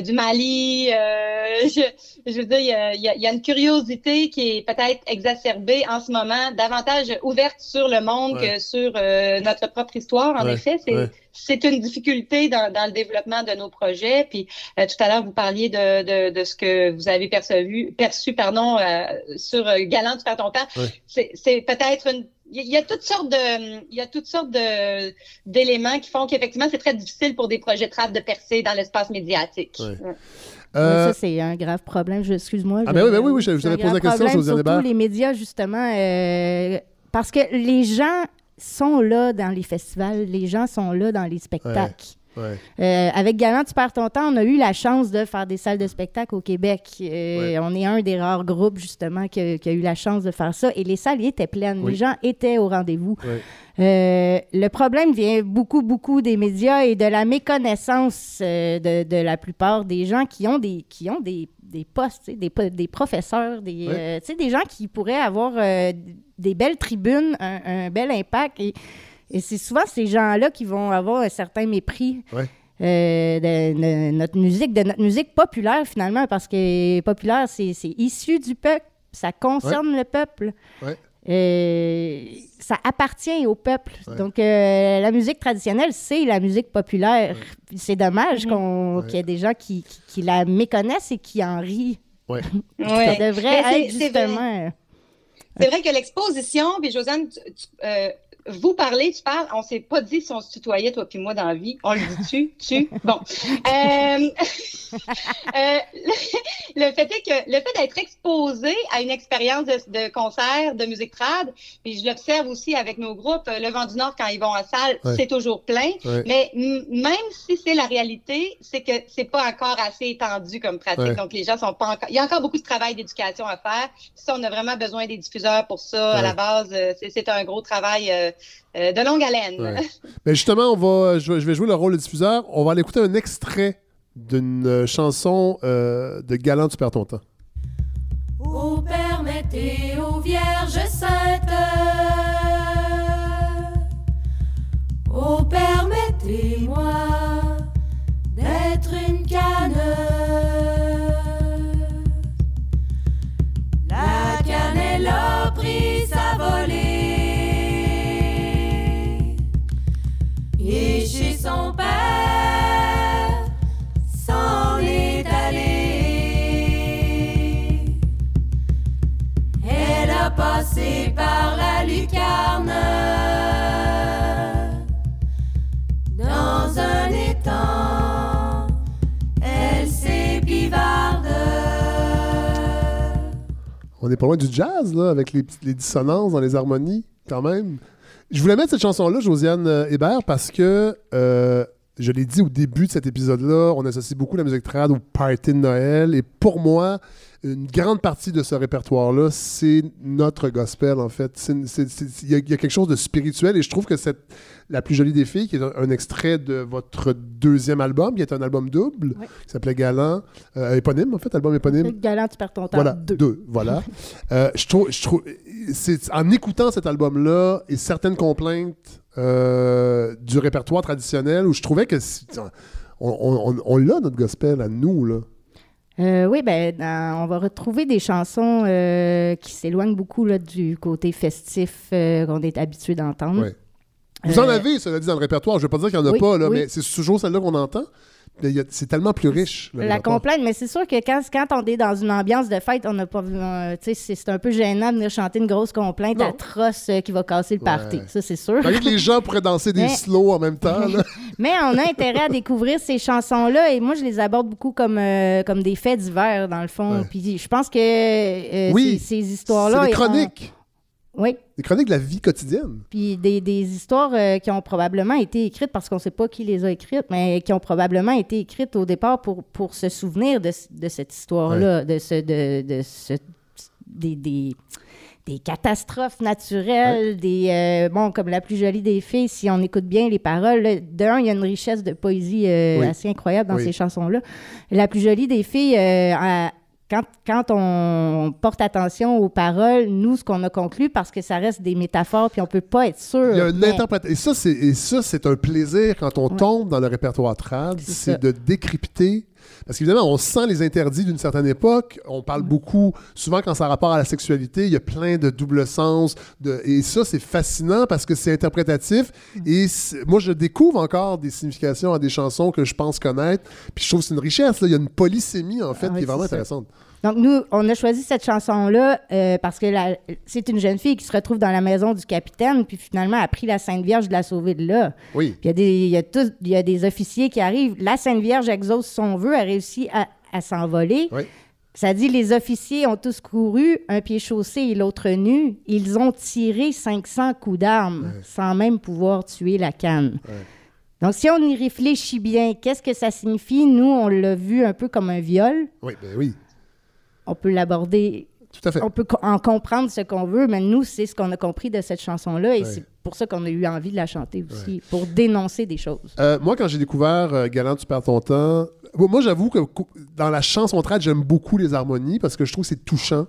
du Mali. Je veux dire, il y a une curiosité qui est peut-être exacerbée en ce moment, davantage ouverte sur le monde que sur notre propre histoire. En effet, c'est une difficulté dans le développement de nos projets. Puis tout à l'heure, vous parliez de ce que vous avez perçu, sur Galant, tu perds ton temps. Oui. C'est peut-être il y a toutes sortes d'éléments qui font qu'effectivement, c'est très difficile pour des projets trad de percer dans l'espace médiatique. Oui. Ouais. Ça, c'est un grave problème. Excuse-moi. Oui, j'avais posé la question. Surtout les médias, justement, parce que les gens sont là dans les festivals, les gens sont là dans les spectacles. Ouais. Avec Galant, tu perds ton temps, on a eu la chance de faire des salles de spectacle au Québec. Ouais. On est un des rares groupes, justement, qui a eu la chance de faire ça. Et les salles y étaient pleines. Oui. Les gens étaient au rendez-vous. Ouais. Le problème vient beaucoup des médias et de la méconnaissance de la plupart des gens qui ont des postes, des professeurs, des, ouais. Des gens qui pourraient avoir des belles tribunes, un bel impact. Et c'est souvent ces gens-là qui vont avoir un certain mépris. Ouais. De notre musique populaire, finalement, parce que populaire, c'est issu du peuple, ça concerne ouais. le peuple. Ouais. Ça appartient au peuple. Ouais. Donc, la musique traditionnelle, c'est la musique populaire. Ouais. C'est dommage qu'il y ait des gens qui la méconnaissent et qui en rient. Ouais. Ça devrait être justement... C'est vrai que l'exposition, puis Josianne, vous parlez, tu parles, on s'est pas dit si on se tutoyait, toi puis moi, dans la vie. On le dit tu. Bon. Le fait d'être exposé à une expérience de concert, de musique trad, puis je l'observe aussi avec nos groupes, Le Vent du Nord, quand ils vont en salle, ouais. c'est toujours plein. Ouais. Mais même si c'est la réalité, c'est que c'est pas encore assez étendu comme pratique. Ouais. Donc, les gens sont pas encore... Il y a encore beaucoup de travail d'éducation à faire. Ça, on a vraiment besoin des diffuseurs pour ça. Ouais. À la base, c'est un gros travail... de longue haleine. Ouais. Mais justement, je vais jouer le rôle de diffuseur. On va aller écouter un extrait d'une chanson de Galant, tu perds ton temps. Ô permettez, ô Vierge Sainte, ô permettez-moi d'être une canne, la canne elle a pris sa volée. Et chez son père s'en est allée. Elle a passé par la lucarne. Dans un étang, elle s'est pivarde. On est pas loin du jazz, là, avec les dissonances dans les harmonies, quand même. Je voulais mettre cette chanson-là, Josianne Hébert, parce que, je l'ai dit au début de cet épisode-là, on associe beaucoup la musique trad au party de Noël. Et pour moi, une grande partie de ce répertoire-là, c'est notre gospel, en fait. Il y a quelque chose de spirituel. Et je trouve que La plus jolie des filles, qui est un extrait de votre deuxième album, qui est un album double, oui. qui s'appelait Galant, éponyme en fait, album éponyme. Galant, tu perds ton temps. Voilà, deux voilà. Je trouve, c'est en écoutant cet album-là et certaines complaintes du répertoire traditionnel, où je trouvais que on l'a notre gospel à nous là. Oui, on va retrouver des chansons qui s'éloignent beaucoup là, du côté festif qu'on est habitué d'entendre. Oui. Vous en avez, cela dit, dans le répertoire. Je ne vais pas dire qu'il n'y en a pas, là, mais c'est toujours celle-là qu'on entend. Mais c'est tellement plus riche. La complainte, mais c'est sûr que quand on est dans une ambiance de fête, on n'a pas... c'est un peu gênant de venir chanter une grosse complainte atroce qui va casser le party. Ça, c'est sûr. Les gens pourraient danser des slows en même temps. Là. Mais on a intérêt à découvrir ces chansons-là. Et moi, je les aborde beaucoup comme des faits divers, dans le fond. Ouais. Puis je pense que ces histoires-là... C'est des chroniques. Oui. Des chroniques de la vie quotidienne. Puis des histoires qui ont probablement été écrites, parce qu'on ne sait pas qui les a écrites, mais qui ont probablement été écrites au départ pour se souvenir de cette histoire-là, ouais. Des catastrophes naturelles, ouais. Comme La plus jolie des filles, si on écoute bien les paroles. Là, il y a une richesse de poésie assez incroyable dans ces chansons-là. La plus jolie des filles... Quand on porte attention aux paroles, nous, ce qu'on a conclu, parce que ça reste des métaphores, puis on ne peut pas être sûr. Il y a une interprétation. Et ça, c'est un plaisir quand on tombe dans le répertoire trad, c'est de décrypter. Parce qu'évidemment, on sent les interdits d'une certaine époque. On parle beaucoup, souvent quand ça a rapport à la sexualité, il y a plein de double sens. Et ça, c'est fascinant parce que c'est interprétatif. Et moi, je découvre encore des significations à des chansons que je pense connaître. Puis je trouve que c'est une richesse. Là. Il y a une polysémie, en fait, qui est vraiment intéressante. Donc, nous, on a choisi cette chanson-là parce que c'est une jeune fille qui se retrouve dans la maison du capitaine, puis finalement, a pris la Sainte Vierge de la sauver de là. Oui. Puis il y a des officiers qui arrivent. La Sainte Vierge exauce son vœu, elle réussit à s'envoler. Oui. Ça dit, les officiers ont tous couru, un pied chaussé et l'autre nu. Ils ont tiré 500 coups d'armes sans même pouvoir tuer la canne. Oui. Donc, si on y réfléchit bien, qu'est-ce que ça signifie? Nous, on l'a vu un peu comme un viol. Oui, bien oui. On peut l'aborder... Tout à fait. On peut en comprendre ce qu'on veut, mais nous, c'est ce qu'on a compris de cette chanson-là, et ouais. C'est pour ça qu'on a eu envie de la chanter aussi, ouais. Pour dénoncer des choses. Moi, quand j'ai découvert « Galant, tu perds ton temps », moi, j'avoue que dans la chanson trad, j'aime beaucoup les harmonies, parce que je trouve que c'est touchant.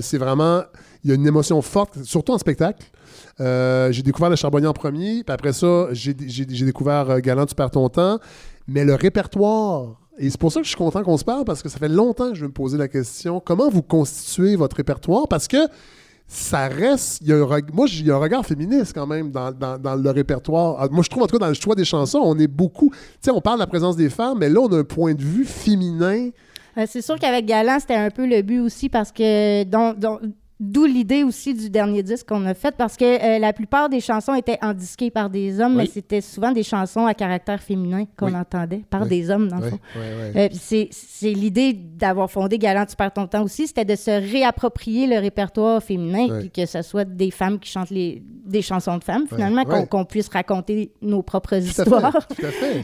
C'est vraiment... Il y a une émotion forte, surtout en spectacle. J'ai découvert le Charbonnier en premier, puis après ça, j'ai découvert « Galant, tu perds ton temps », mais le répertoire... Et c'est pour ça que je suis content qu'on se parle, parce que ça fait longtemps que je vais me poser la question, comment vous constituez votre répertoire? Parce que ça reste... il y a un regard féministe quand même dans le répertoire. Moi, je trouve, en tout cas, dans le choix des chansons, on est beaucoup... Tu sais, on parle de la présence des femmes, mais là, on a un point de vue féminin. C'est sûr qu'avec Galant, c'était un peu le but aussi, parce que... D'où l'idée aussi du dernier disque qu'on a fait, parce que la plupart des chansons étaient endisquées par des hommes, oui. Mais c'était souvent des chansons à caractère féminin qu'on oui. entendait par oui. des hommes, dans le oui. fond. Oui, oui. C'est l'idée d'avoir fondé Galant, tu perds ton temps aussi, c'était de se réapproprier le répertoire féminin, oui. Puis que ce soit des femmes qui chantent des chansons de femmes, finalement, oui. Qu'on puisse raconter nos propres histoires. Tout à fait.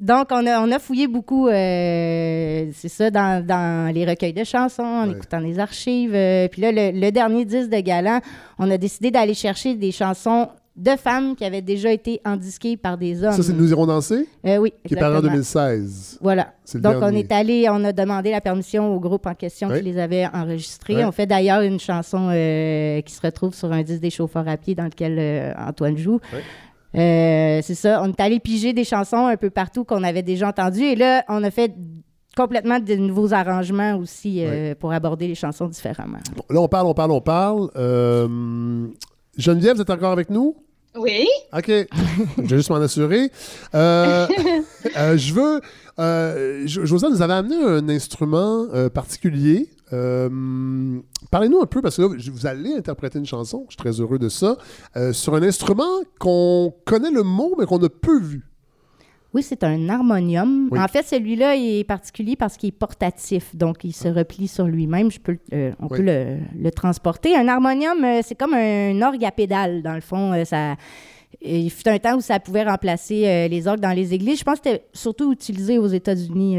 Donc, on a fouillé beaucoup, c'est ça, dans les recueils de chansons, en oui. écoutant les archives. Puis là, le dernier disque de Galant, on a décidé d'aller chercher des chansons de femmes qui avaient déjà été endisquées par des hommes. Ça, c'est Nous irons danser? Oui, exactement. Qui est paru en 2016. Voilà. Donc, dernier. On a demandé la permission au groupe en question oui. qui les avait enregistrés. Oui. On fait d'ailleurs une chanson qui se retrouve sur un disque des chauffeurs à pied dans lequel Antoine joue. Oui. C'est ça. On est allé piger des chansons un peu partout qu'on avait déjà entendues. Et là, on a fait... complètement de nouveaux arrangements aussi oui. pour aborder les chansons différemment. Bon, là, on parle. Geneviève, vous êtes encore avec nous? Oui. OK. Je vais juste m'en assurer. Josianne nous avait amené un instrument particulier. Parlez-nous un peu, parce que là, vous allez interpréter une chanson, je suis très heureux de ça, sur un instrument qu'on connaît le mot, mais qu'on a peu vu. Oui, c'est un harmonium. Oui. En fait, celui-là il est particulier parce qu'il est portatif, donc il se replie sur lui-même. On peut le transporter. Un harmonium, c'est comme un orgue à pédale, dans le fond. Il fut un temps où ça pouvait remplacer les orgues dans les églises. Je pense que c'était surtout utilisé aux États-Unis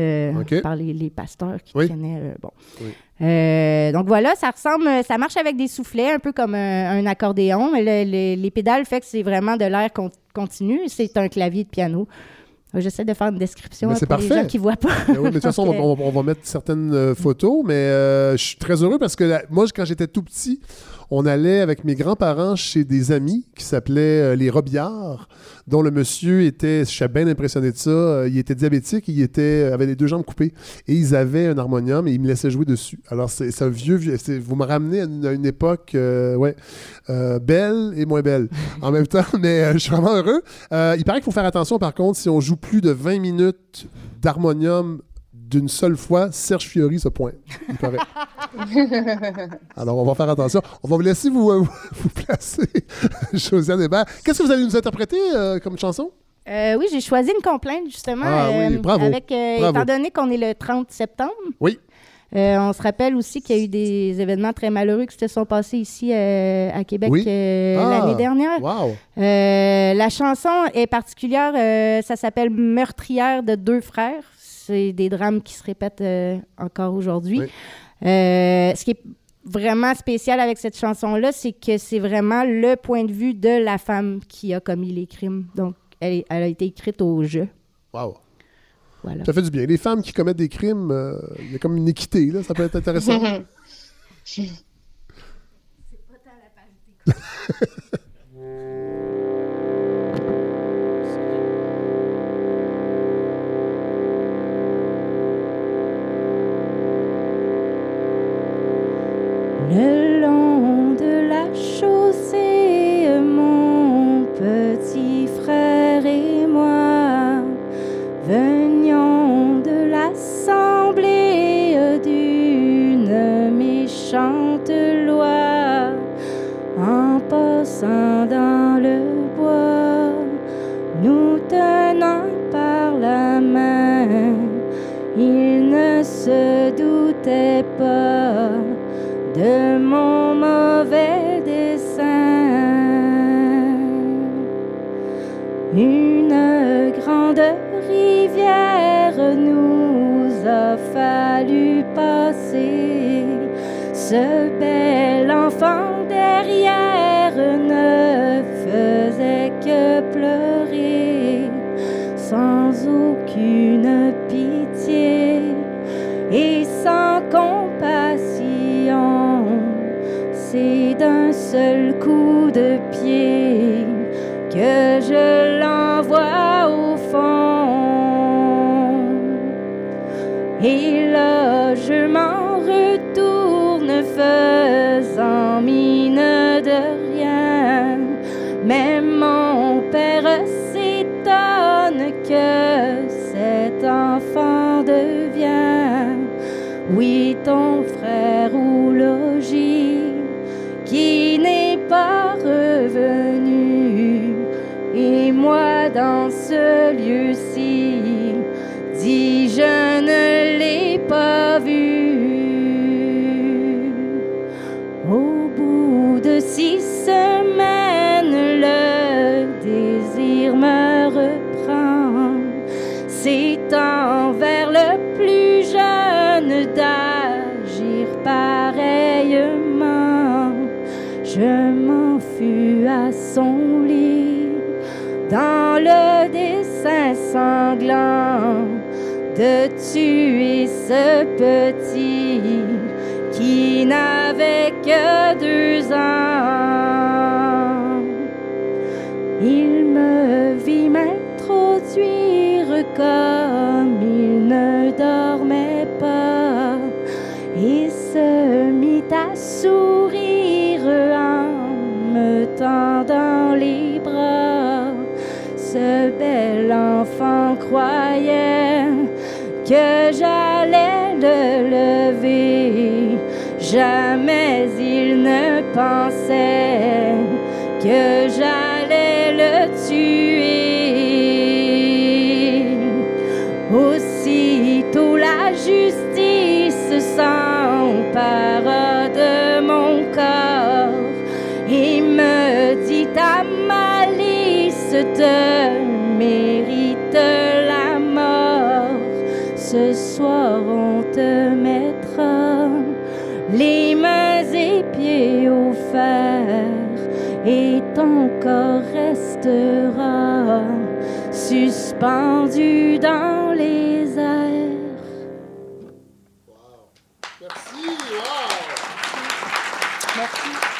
par les pasteurs qui traînaient. Donc voilà, ça marche avec des soufflets, un peu comme un accordéon. Les pédales fait que c'est vraiment de l'air continu. C'est un clavier de piano. J'essaie de faire une description pour les gens qui ne voient pas. Ben oui, mais de toute façon, on va mettre certaines photos, mais je suis très heureux parce que moi, quand j'étais tout petit, on allait avec mes grands-parents chez des amis qui s'appelaient les Robillards, dont le monsieur était, je suis bien impressionné de ça, il était diabétique, il avait les deux jambes coupées et ils avaient un harmonium et ils me laissaient jouer dessus. Alors, c'est un vieux vous me ramenez à une époque belle et moins belle en même temps, mais je suis vraiment heureux. Il paraît qu'il faut faire attention, par contre, si on joue plus de 20 minutes d'harmonium d'une seule fois, Serge Fiori se pointe. Il paraît. Alors, on va faire attention. On va vous laisser vous placer, Josianne Hébert. Qu'est-ce que vous allez nous interpréter comme chanson? Oui, j'ai choisi une complainte, justement. Oui, bravo. Étant donné qu'on est le 30 septembre. Oui. On se rappelle aussi qu'il y a eu des événements très malheureux qui se sont passés ici à Québec l'année dernière. Wow. La chanson est particulière. Ça s'appelle « Meurtrière de deux frères ». C'est des drames qui se répètent encore aujourd'hui. Oui. Ce qui est vraiment spécial avec cette chanson-là, c'est que c'est vraiment le point de vue de la femme qui a commis les crimes. Donc, elle a été écrite au jeu. Wow! Voilà. Ça fait du bien. Les femmes qui commettent des crimes, il y a comme une équité, là. Ça peut être intéressant. C'est pas tant la parité. Le long de la chaussée, mon petit frère et moi, venions de l'assemblée d'une méchante loi, en passant dans le bois, nous tenant par la main, il ne se doutait pas de mon mauvais dessein. Une grande rivière nous a fallu passer. Ce bel enfant derrière ne faisait que pleurer sans aucune pitié et sans compassion. C'est d'un seul coup de pied que je l'envoie au fond. Et là, je m'en retourne faisant mine de rien. Mais mon père s'étonne que cet enfant devient, oui, ton frère ou logis, qui n'est pas revenu. Et moi dans ce lieu-ci, dis je ne l'ai pas vu. Au bout de 6 semaines, le désir me reprend, s'étend vers le plus jeune d'agir pareillement. Je m'en fus à son lit, dans le dessein sanglant de tuer ce petit qui n'avait que 2 ans. Il me vit m'introduire comme il ne dormait pas et se mit à sourire en me tendant les bras. Ce bel enfant croyait que j'allais le lever. Jamais il ne pensait que j'allais le tuer. Aussitôt la justice s'empara de mon corps et me dit à ma te mérite la mort. Ce soir on te mettra les mains et pieds au fer et ton corps restera suspendu dans les airs. Wow. Merci. Wow. Merci.